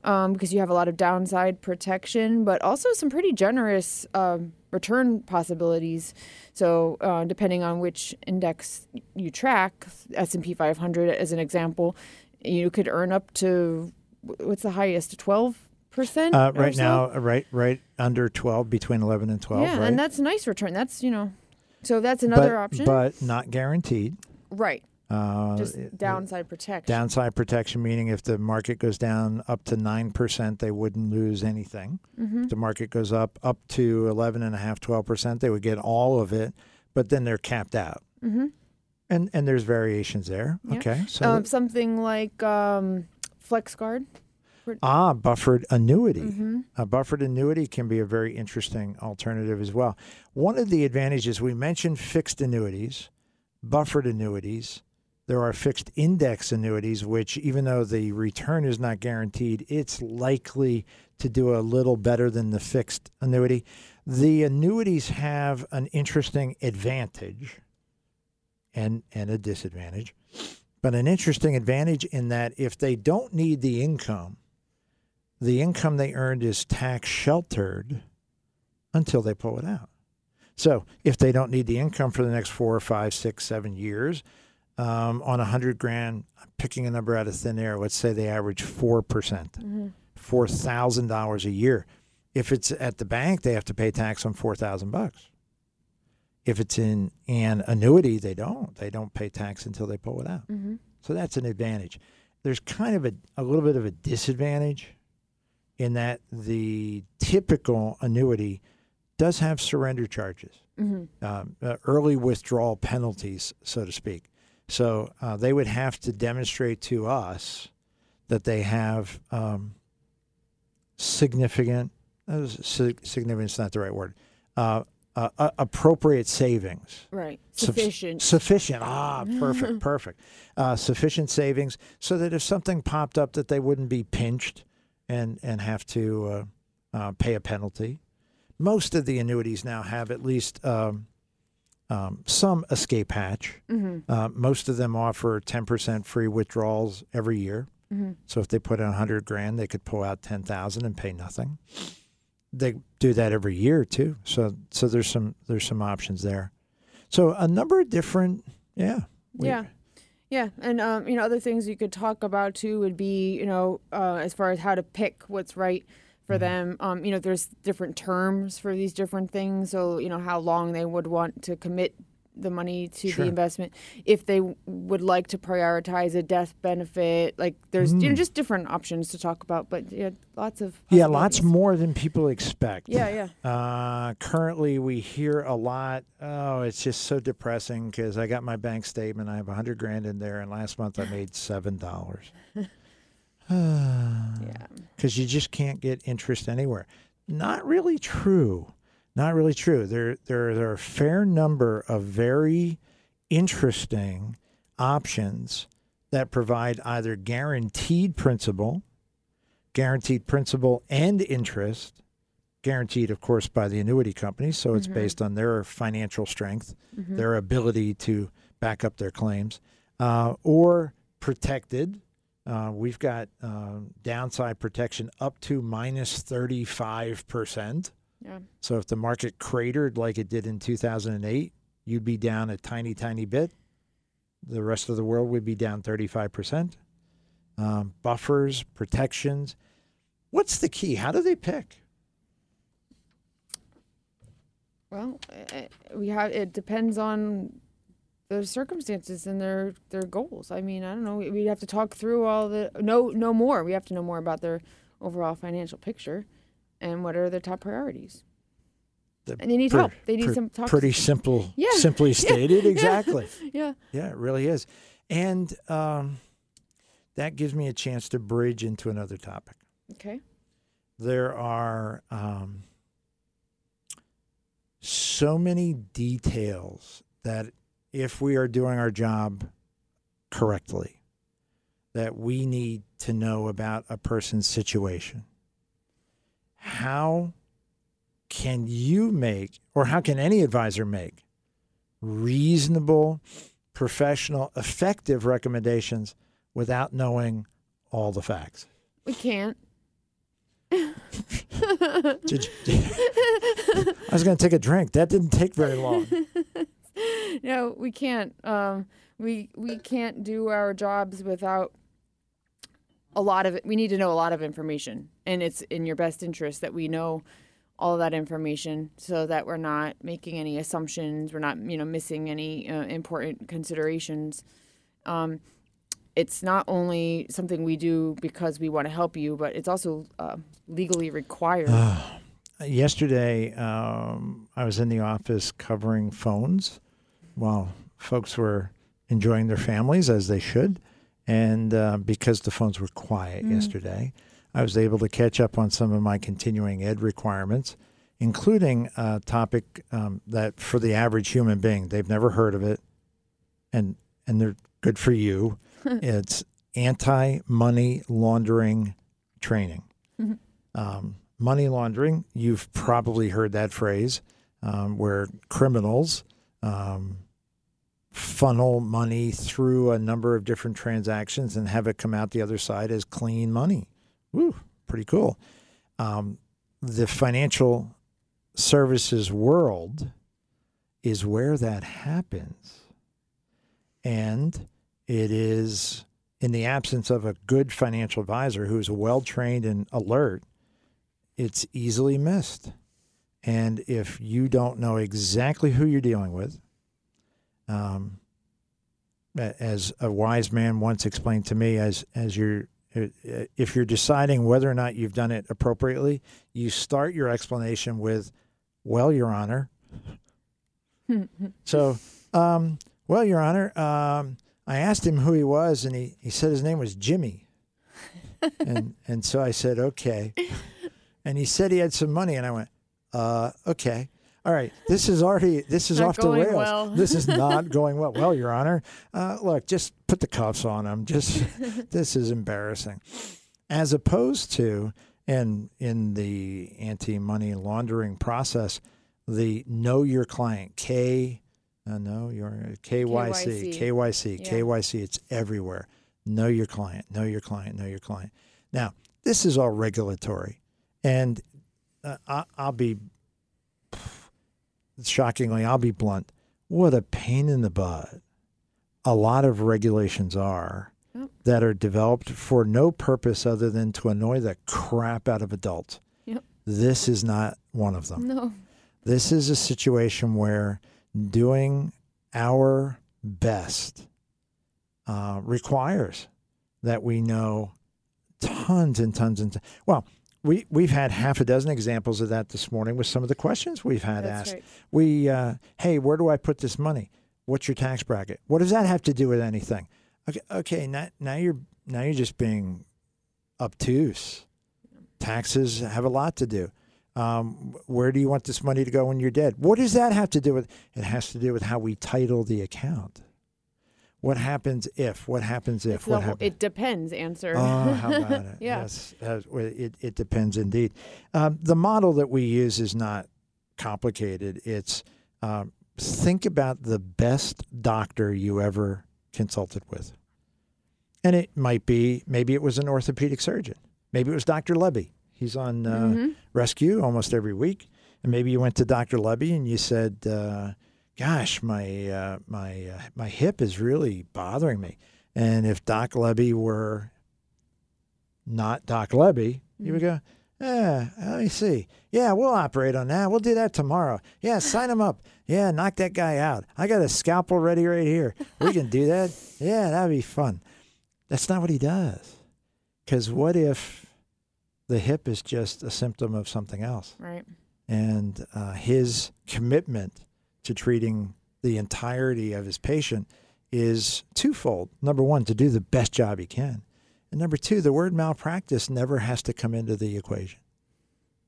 because you have a lot of downside protection, but also some pretty generous return possibilities. So depending on which index you track, S&P 500 as an example, you could earn up to, what's the highest, 12%? Right now, right under 12, between 11 and 12. Yeah, right? And that's a nice return. That's, So that's another option. But not guaranteed. Right. Just downside protection. Downside protection, meaning if the market goes down up to 9%, they wouldn't lose anything. If the market goes up to 11.5%, 12%, they would get all of it, but then they're capped out. And there's variations there. Yeah. Okay. So something like FlexGuard. Buffered annuity. Mm-hmm. A buffered annuity can be a very interesting alternative as well. One of the advantages, we mentioned fixed annuities, buffered annuities. There are fixed index annuities, which even though the return is not guaranteed, it's likely to do a little better than the fixed annuity. The annuities have an interesting advantage and a disadvantage, but an interesting advantage in that if they don't need the income they earned is tax sheltered until they pull it out. So if they don't need the income for the next 4, 5, 6, 7 years, on $100,000, picking a number out of thin air, let's say they average 4%, mm-hmm. $4,000 a year. If it's at the bank, they have to pay tax on $4,000. If it's in an annuity, they don't. They don't pay tax until they pull it out. Mm-hmm. So that's an advantage. There's kind of a little bit of a disadvantage in that the typical annuity does have surrender charges, mm-hmm. Early withdrawal penalties, so to speak. So they would have to demonstrate to us that they have significant, not the right word, appropriate savings. Right. Sufficient. Sufficient. Perfect. Sufficient savings so that if something popped up that they wouldn't be pinched and have to pay a penalty. Most of the annuities now have at least some escape hatch. Mm-hmm. Most of them offer 10% free withdrawals every year. Mm-hmm. So if they put in $100,000, they could pull out 10,000 and pay nothing. They do that every year too. So there's some options there. So a number of different, and other things you could talk about too would be as far as how to pick what's right for them. There's different terms for these different things. So, how long they would want to commit the money to the investment, if they would like to prioritize a death benefit. Like there's just different options to talk about, but lots more than people expect. Currently we hear a lot, it's just so depressing because I got my bank statement, I have $100,000 in there, and last month I made $7. Because you just can't get interest anywhere. Not really true. There are a fair number of very interesting options that provide either guaranteed principal and interest, guaranteed, of course, by the annuity company. So it's based on their financial strength, their ability to back up their claims, or protected. We've got downside protection up to minus 35%. Yeah. So if the market cratered like it did in 2008, you'd be down a tiny, tiny bit. The rest of the world would be down 35%. Buffers, protections. What's the key? How do they pick? Well, it depends on their circumstances and their goals. I mean, I don't know. We'd have to talk through We have to know more about their overall financial picture and what are their top priorities. And they need help. They need some talk. Pretty simple, simply stated. Exactly. Yeah, it really is. And that gives me a chance to bridge into another topic. Okay. There are so many details that, if we are doing our job correctly, that we need to know about a person's situation. How can you make, or how can any advisor make, reasonable, professional, effective recommendations without knowing all the facts? We can't. I was going to take a drink. That didn't take very long. No, we can't. We can't do our jobs without a lot of it. We need to know a lot of information, and it's in your best interest that we know all of that information so that we're not making any assumptions. We're not, missing any important considerations. It's not only something we do because we want to help you, but it's also legally required. Yesterday, I was in the office covering phones while folks were enjoying their families, as they should, and because the phones were quiet yesterday, I was able to catch up on some of my continuing ed requirements, including a topic that for the average human being, they've never heard of it, and they're good for you. It's anti-money laundering training. Mm-hmm. Money laundering, you've probably heard that phrase, where criminals funnel money through a number of different transactions and have it come out the other side as clean money. Woo, pretty cool. The financial services world is where that happens. And it is, in the absence of a good financial advisor who's well-trained and alert, it's easily missed. And if you don't know exactly who you're dealing with, as a wise man once explained to me, if you're deciding whether or not you've done it appropriately, you start your explanation with, "Well, Your Honor." So, well, Your Honor, I asked him who he was, and he said his name was Jimmy. And so I said, okay. And he said he had some money, and I went, okay. All right, this is off the rails. Well. This is not going well. Well, Your Honor, look, just put the cuffs on him. This is embarrassing. As opposed to, and in the anti-money laundering process, the know your client, KYC. It's everywhere. Know your client, know your client, know your client. Now, this is all regulatory, and Shockingly, I'll be blunt. What a pain in the butt a lot of regulations are that are developed for no purpose other than to annoy the crap out of adults. Yep. This is not one of them. No. This is a situation where doing our best requires that we know tons. Well, We've had half a dozen examples of that this morning with some of the questions we've had asked. Right. Hey, where do I put this money? What's your tax bracket? What does that have to do with anything? Okay. Now you're just being obtuse. Taxes have a lot to do. Where do you want this money to go when you're dead? What does that have to do with? It has to do with how we title the account. What happens if? What happens if? What happens? It depends, answer. Oh, how about it? Yeah. Yes, it depends indeed. The model that we use is not complicated. It's think about the best doctor you ever consulted with. And it might be, maybe it was an orthopedic surgeon. Maybe it was Dr. Levy. He's on rescue almost every week. And maybe you went to Dr. Levy and you said, gosh, my hip is really bothering me. And if Doc Levy were not Doc Levy, you would go, let me see. Yeah, we'll operate on that. We'll do that tomorrow. Yeah, sign him up. Yeah, knock that guy out. I got a scalpel ready right here. We can do that. Yeah, that'd be fun. That's not what he does. Because what if the hip is just a symptom of something else? Right. And his commitment to treating the entirety of his patient is twofold. Number one, to do the best job he can. And number two, the word malpractice never has to come into the equation.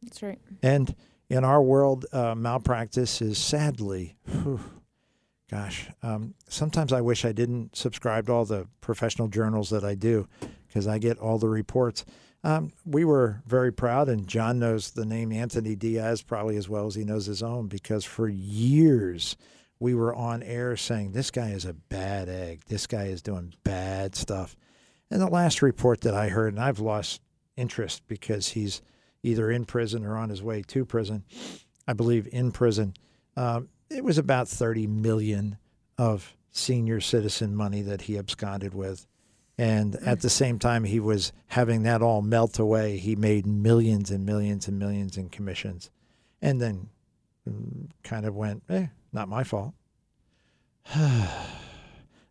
That's right. And in our world, malpractice is sadly, sometimes I wish I didn't subscribe to all the professional journals that I do because I get all the reports. We were very proud, and John knows the name Anthony Diaz probably as well as he knows his own, because for years we were on air saying, this guy is a bad egg. This guy is doing bad stuff. And the last report that I heard, and I've lost interest because he's either in prison or on his way to prison, I believe in prison, it was about $30 million of senior citizen money that he absconded with. And at the same time he was having that all melt away, he made millions and millions and millions in commissions. And then kind of went, not my fault.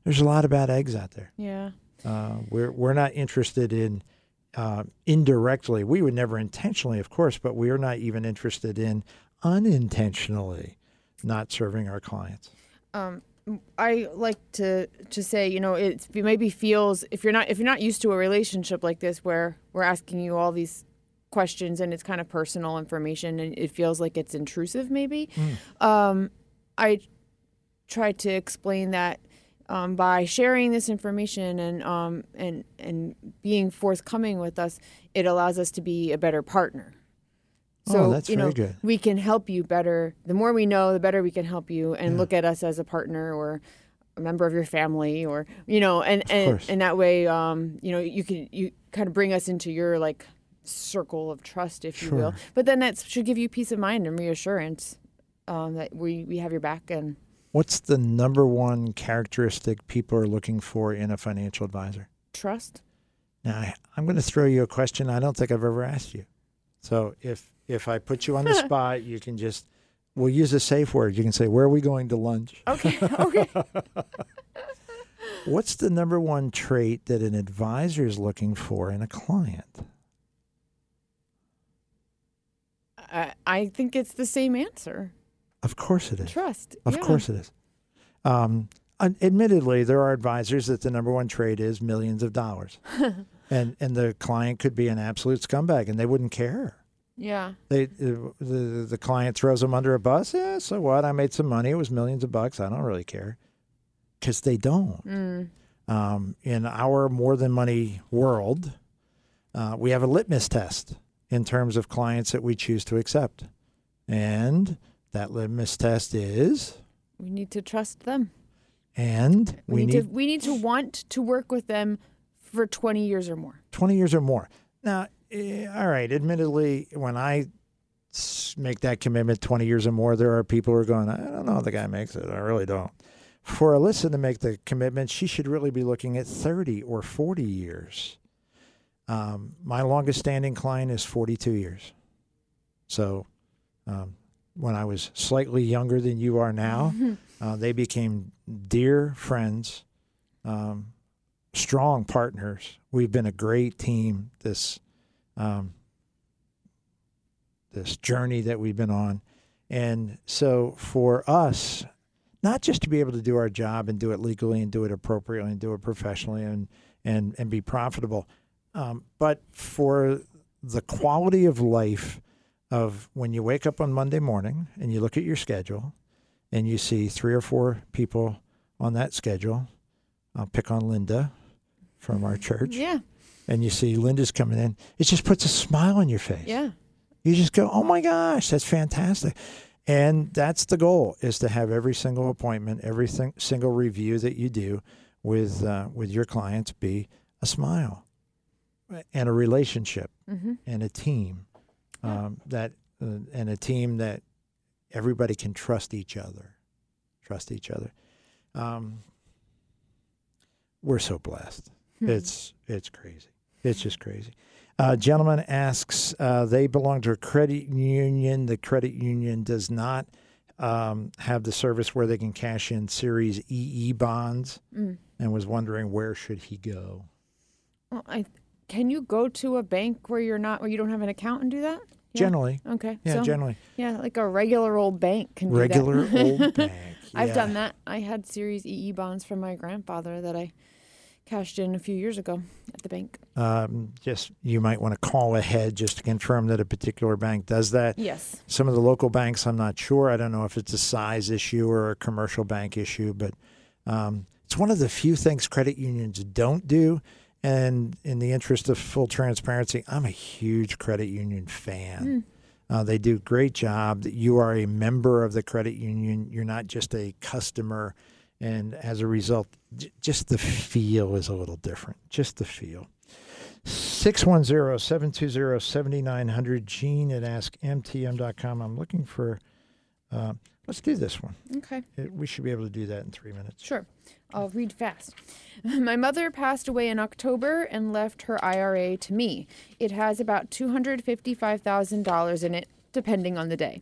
There's a lot of bad eggs out there. Yeah. We're not interested in indirectly. We would never intentionally, of course, but we are not even interested in unintentionally not serving our clients. I like to say, you know, it maybe feels, if you're not used to a relationship like this where we're asking you all these questions and it's kind of personal information and it feels like it's intrusive maybe. Mm. I tried to explain that by sharing this information and being forthcoming with us, it allows us to be a better partner. So, that's very good. We can help you better. The more we know, the better we can help you and look at us as a partner or a member of your family or, and that way, you kind of bring us into your like circle of trust, if you will. But then that should give you peace of mind and reassurance that we have your back. And what's the number one characteristic people are looking for in a financial advisor? Trust. Now, I'm going to throw you a question I don't think I've ever asked you. So if I put you on the spot, you can just, we'll use a safe word. You can say, where are we going to lunch? Okay. What's the number one trait that an advisor is looking for in a client? I think it's the same answer. Of course it is. Trust. Of course it is. Admittedly, there are advisors that the number one trait is millions of dollars. And the client could be an absolute scumbag, and they wouldn't care. Yeah. The client throws them under a bus. Yeah, so what? I made some money. It was millions of bucks. I don't really care, because they don't. Mm. In our more than money world, we have a litmus test in terms of clients that we choose to accept, and that litmus test is we need to trust them, and we need to want to work with them. For 20 years or more. 20 years or more. Now, all right, admittedly, when I make that commitment 20 years or more, there are people who are going, I don't know if the guy makes it. I really don't. For Alyssa to make the commitment, she should really be looking at 30 or 40 years. My longest standing client is 42 years. So when I was slightly younger than you are now, they became dear friends. Strong partners. We've been a great team. This this journey that we've been on, and so for us, not just to be able to do our job and do it legally and do it appropriately and do it professionally and be profitable, but for the quality of life of when you wake up on Monday morning and you look at your schedule and you see 3 or 4 people on that schedule. I'll pick on Linda. From our church. Yeah. And you see Linda's coming in. It just puts a smile on your face. Yeah. You just go, oh my gosh, that's fantastic. And that's the goal, is to have every single appointment, every single review that you do with your clients be a smile and a relationship and a team and a team that everybody can trust each other. We're so blessed. It's crazy. It's just crazy. Gentleman asks, they belong to a credit union. The credit union does not have the service where they can cash in Series EE bonds and was wondering where should he go? Well, can you go to a bank where you don't have an account and do that? Yeah. Generally. Okay. Yeah, so, generally. Yeah, like a regular old bank can do that. Regular old bank. Yeah. I've done that. I had Series EE bonds from my grandfather that I cashed in a few years ago at the bank. You might want to call ahead just to confirm that a particular bank does that. Yes. Some of the local banks, I'm not sure. I don't know if it's a size issue or a commercial bank issue, but it's one of the few things credit unions don't do. And in the interest of full transparency, I'm a huge credit union fan. Mm. They do a great job. You are a member of the credit union. You're not just a customer. And as a result, just the feel is a little different. Just the feel. 610-720-7900. Gene at AskMTM.com. I'm looking for... let's do this one. Okay. We should be able to do that in 3 minutes. Sure. I'll read fast. My mother passed away in October and left her IRA to me. It has about $255,000 in it, depending on the day.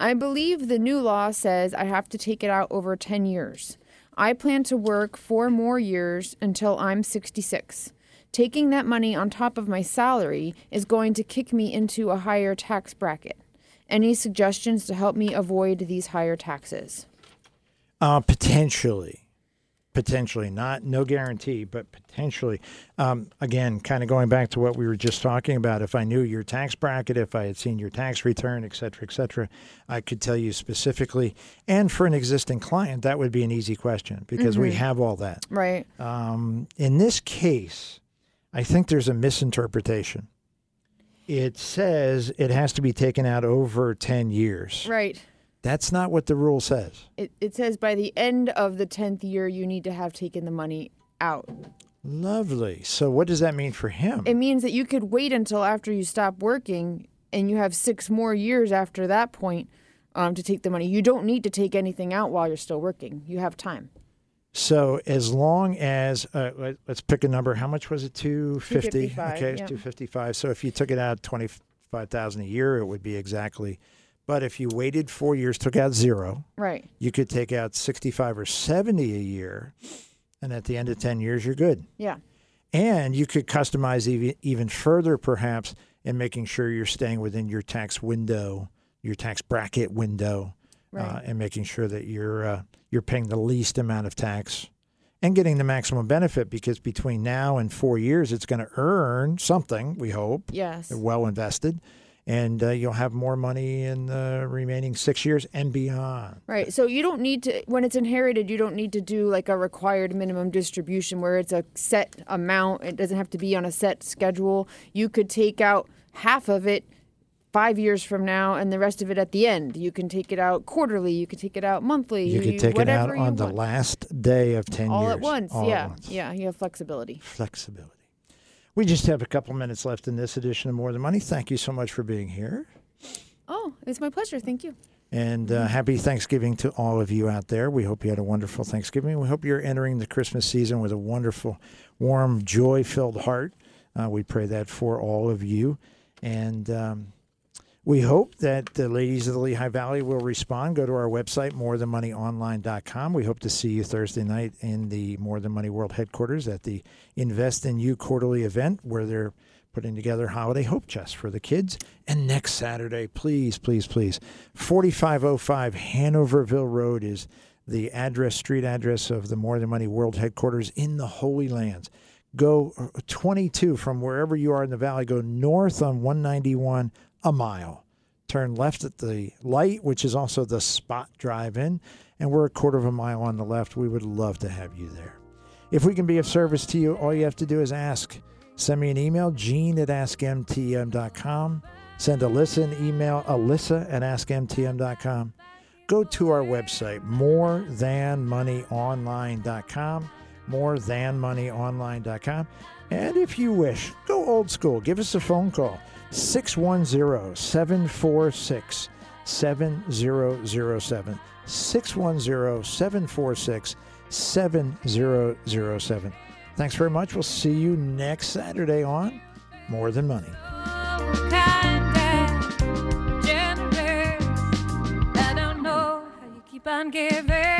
I believe the new law says I have to take it out over 10 years. I plan to work 4 more years until I'm 66. Taking that money on top of my salary is going to kick me into a higher tax bracket. Any suggestions to help me avoid these higher taxes? Potentially not, no guarantee, but potentially. Again, kind of going back to what we were just talking about, if I knew your tax bracket, if I had seen your tax return, et cetera, I could tell you specifically. And for an existing client, that would be an easy question because we have all that. Right. In this case, I think there's a misinterpretation. It says it has to be taken out over 10 years. Right. That's not what the rule says. It says by the end of the 10th year, you need to have taken the money out. Lovely. So what does that mean for him? It means that you could wait until after you stop working, and you have 6 more years after that point to take the money. You don't need to take anything out while you're still working. You have time. So as long as, let's pick a number. How much was it? 250? Okay, it's 255. So if you took it out $25,000 a year, it would be exactly... But if you waited 4 years, took out 0, right? You could take out 65 or 70 a year, and at the end of 10 years, you're good. Yeah. And you could customize even further, perhaps, in making sure you're staying within your tax window, your tax bracket window, right. And making sure that you're paying the least amount of tax and getting the maximum benefit, because between now and 4 years, it's going to earn something, we hope. Yes. They're well invested. And you'll have more money in the remaining 6 years and beyond. Right. So you don't need to, when it's inherited, you don't need to do like a required minimum distribution where it's a set amount. It doesn't have to be on a set schedule. You could take out half of it 5 years from now and the rest of it at the end. You can take it out quarterly. You could take it out monthly. You could take it out on the last day of 10 years. All at once. Yeah. Yeah. You have flexibility. Flexibility. We just have a couple minutes left in this edition of More Than Money. Thank you so much for being here. Oh, it's my pleasure. Thank you. And happy Thanksgiving to all of you out there. We hope you had a wonderful Thanksgiving. We hope you're entering the Christmas season with a wonderful, warm, joy-filled heart. We pray that for all of you. And we hope that the ladies of the Lehigh Valley will respond. Go to our website, morethanmoneyonline.com. We hope to see you Thursday night in the More Than Money World headquarters at the Invest in You quarterly event, where they're putting together Holiday Hope Chests for the kids. And next Saturday, please, please, please, 4505 Hanoverville Road is the address, street address of the More Than Money World headquarters in the Holy Lands. Go 22 from wherever you are in the valley. Go north on 191. A mile. Turn left at the light, which is also the Spot Drive-In, and we're a quarter of a mile on the left. We would love to have you there. If we can be of service to you, all you have to do is ask. Send me an email, gene@askmtm.com. Send Alyssa an email, alyssa@askmtm.com. Go to our website, morethanmoneyonline.com. morethanmoneyonline.com. And if you wish, go old school. Give us a phone call. 610-746-7007. 610-746-7007. Thanks very much. We'll see you next Saturday on More Than Money. I don't know how you keep on giving.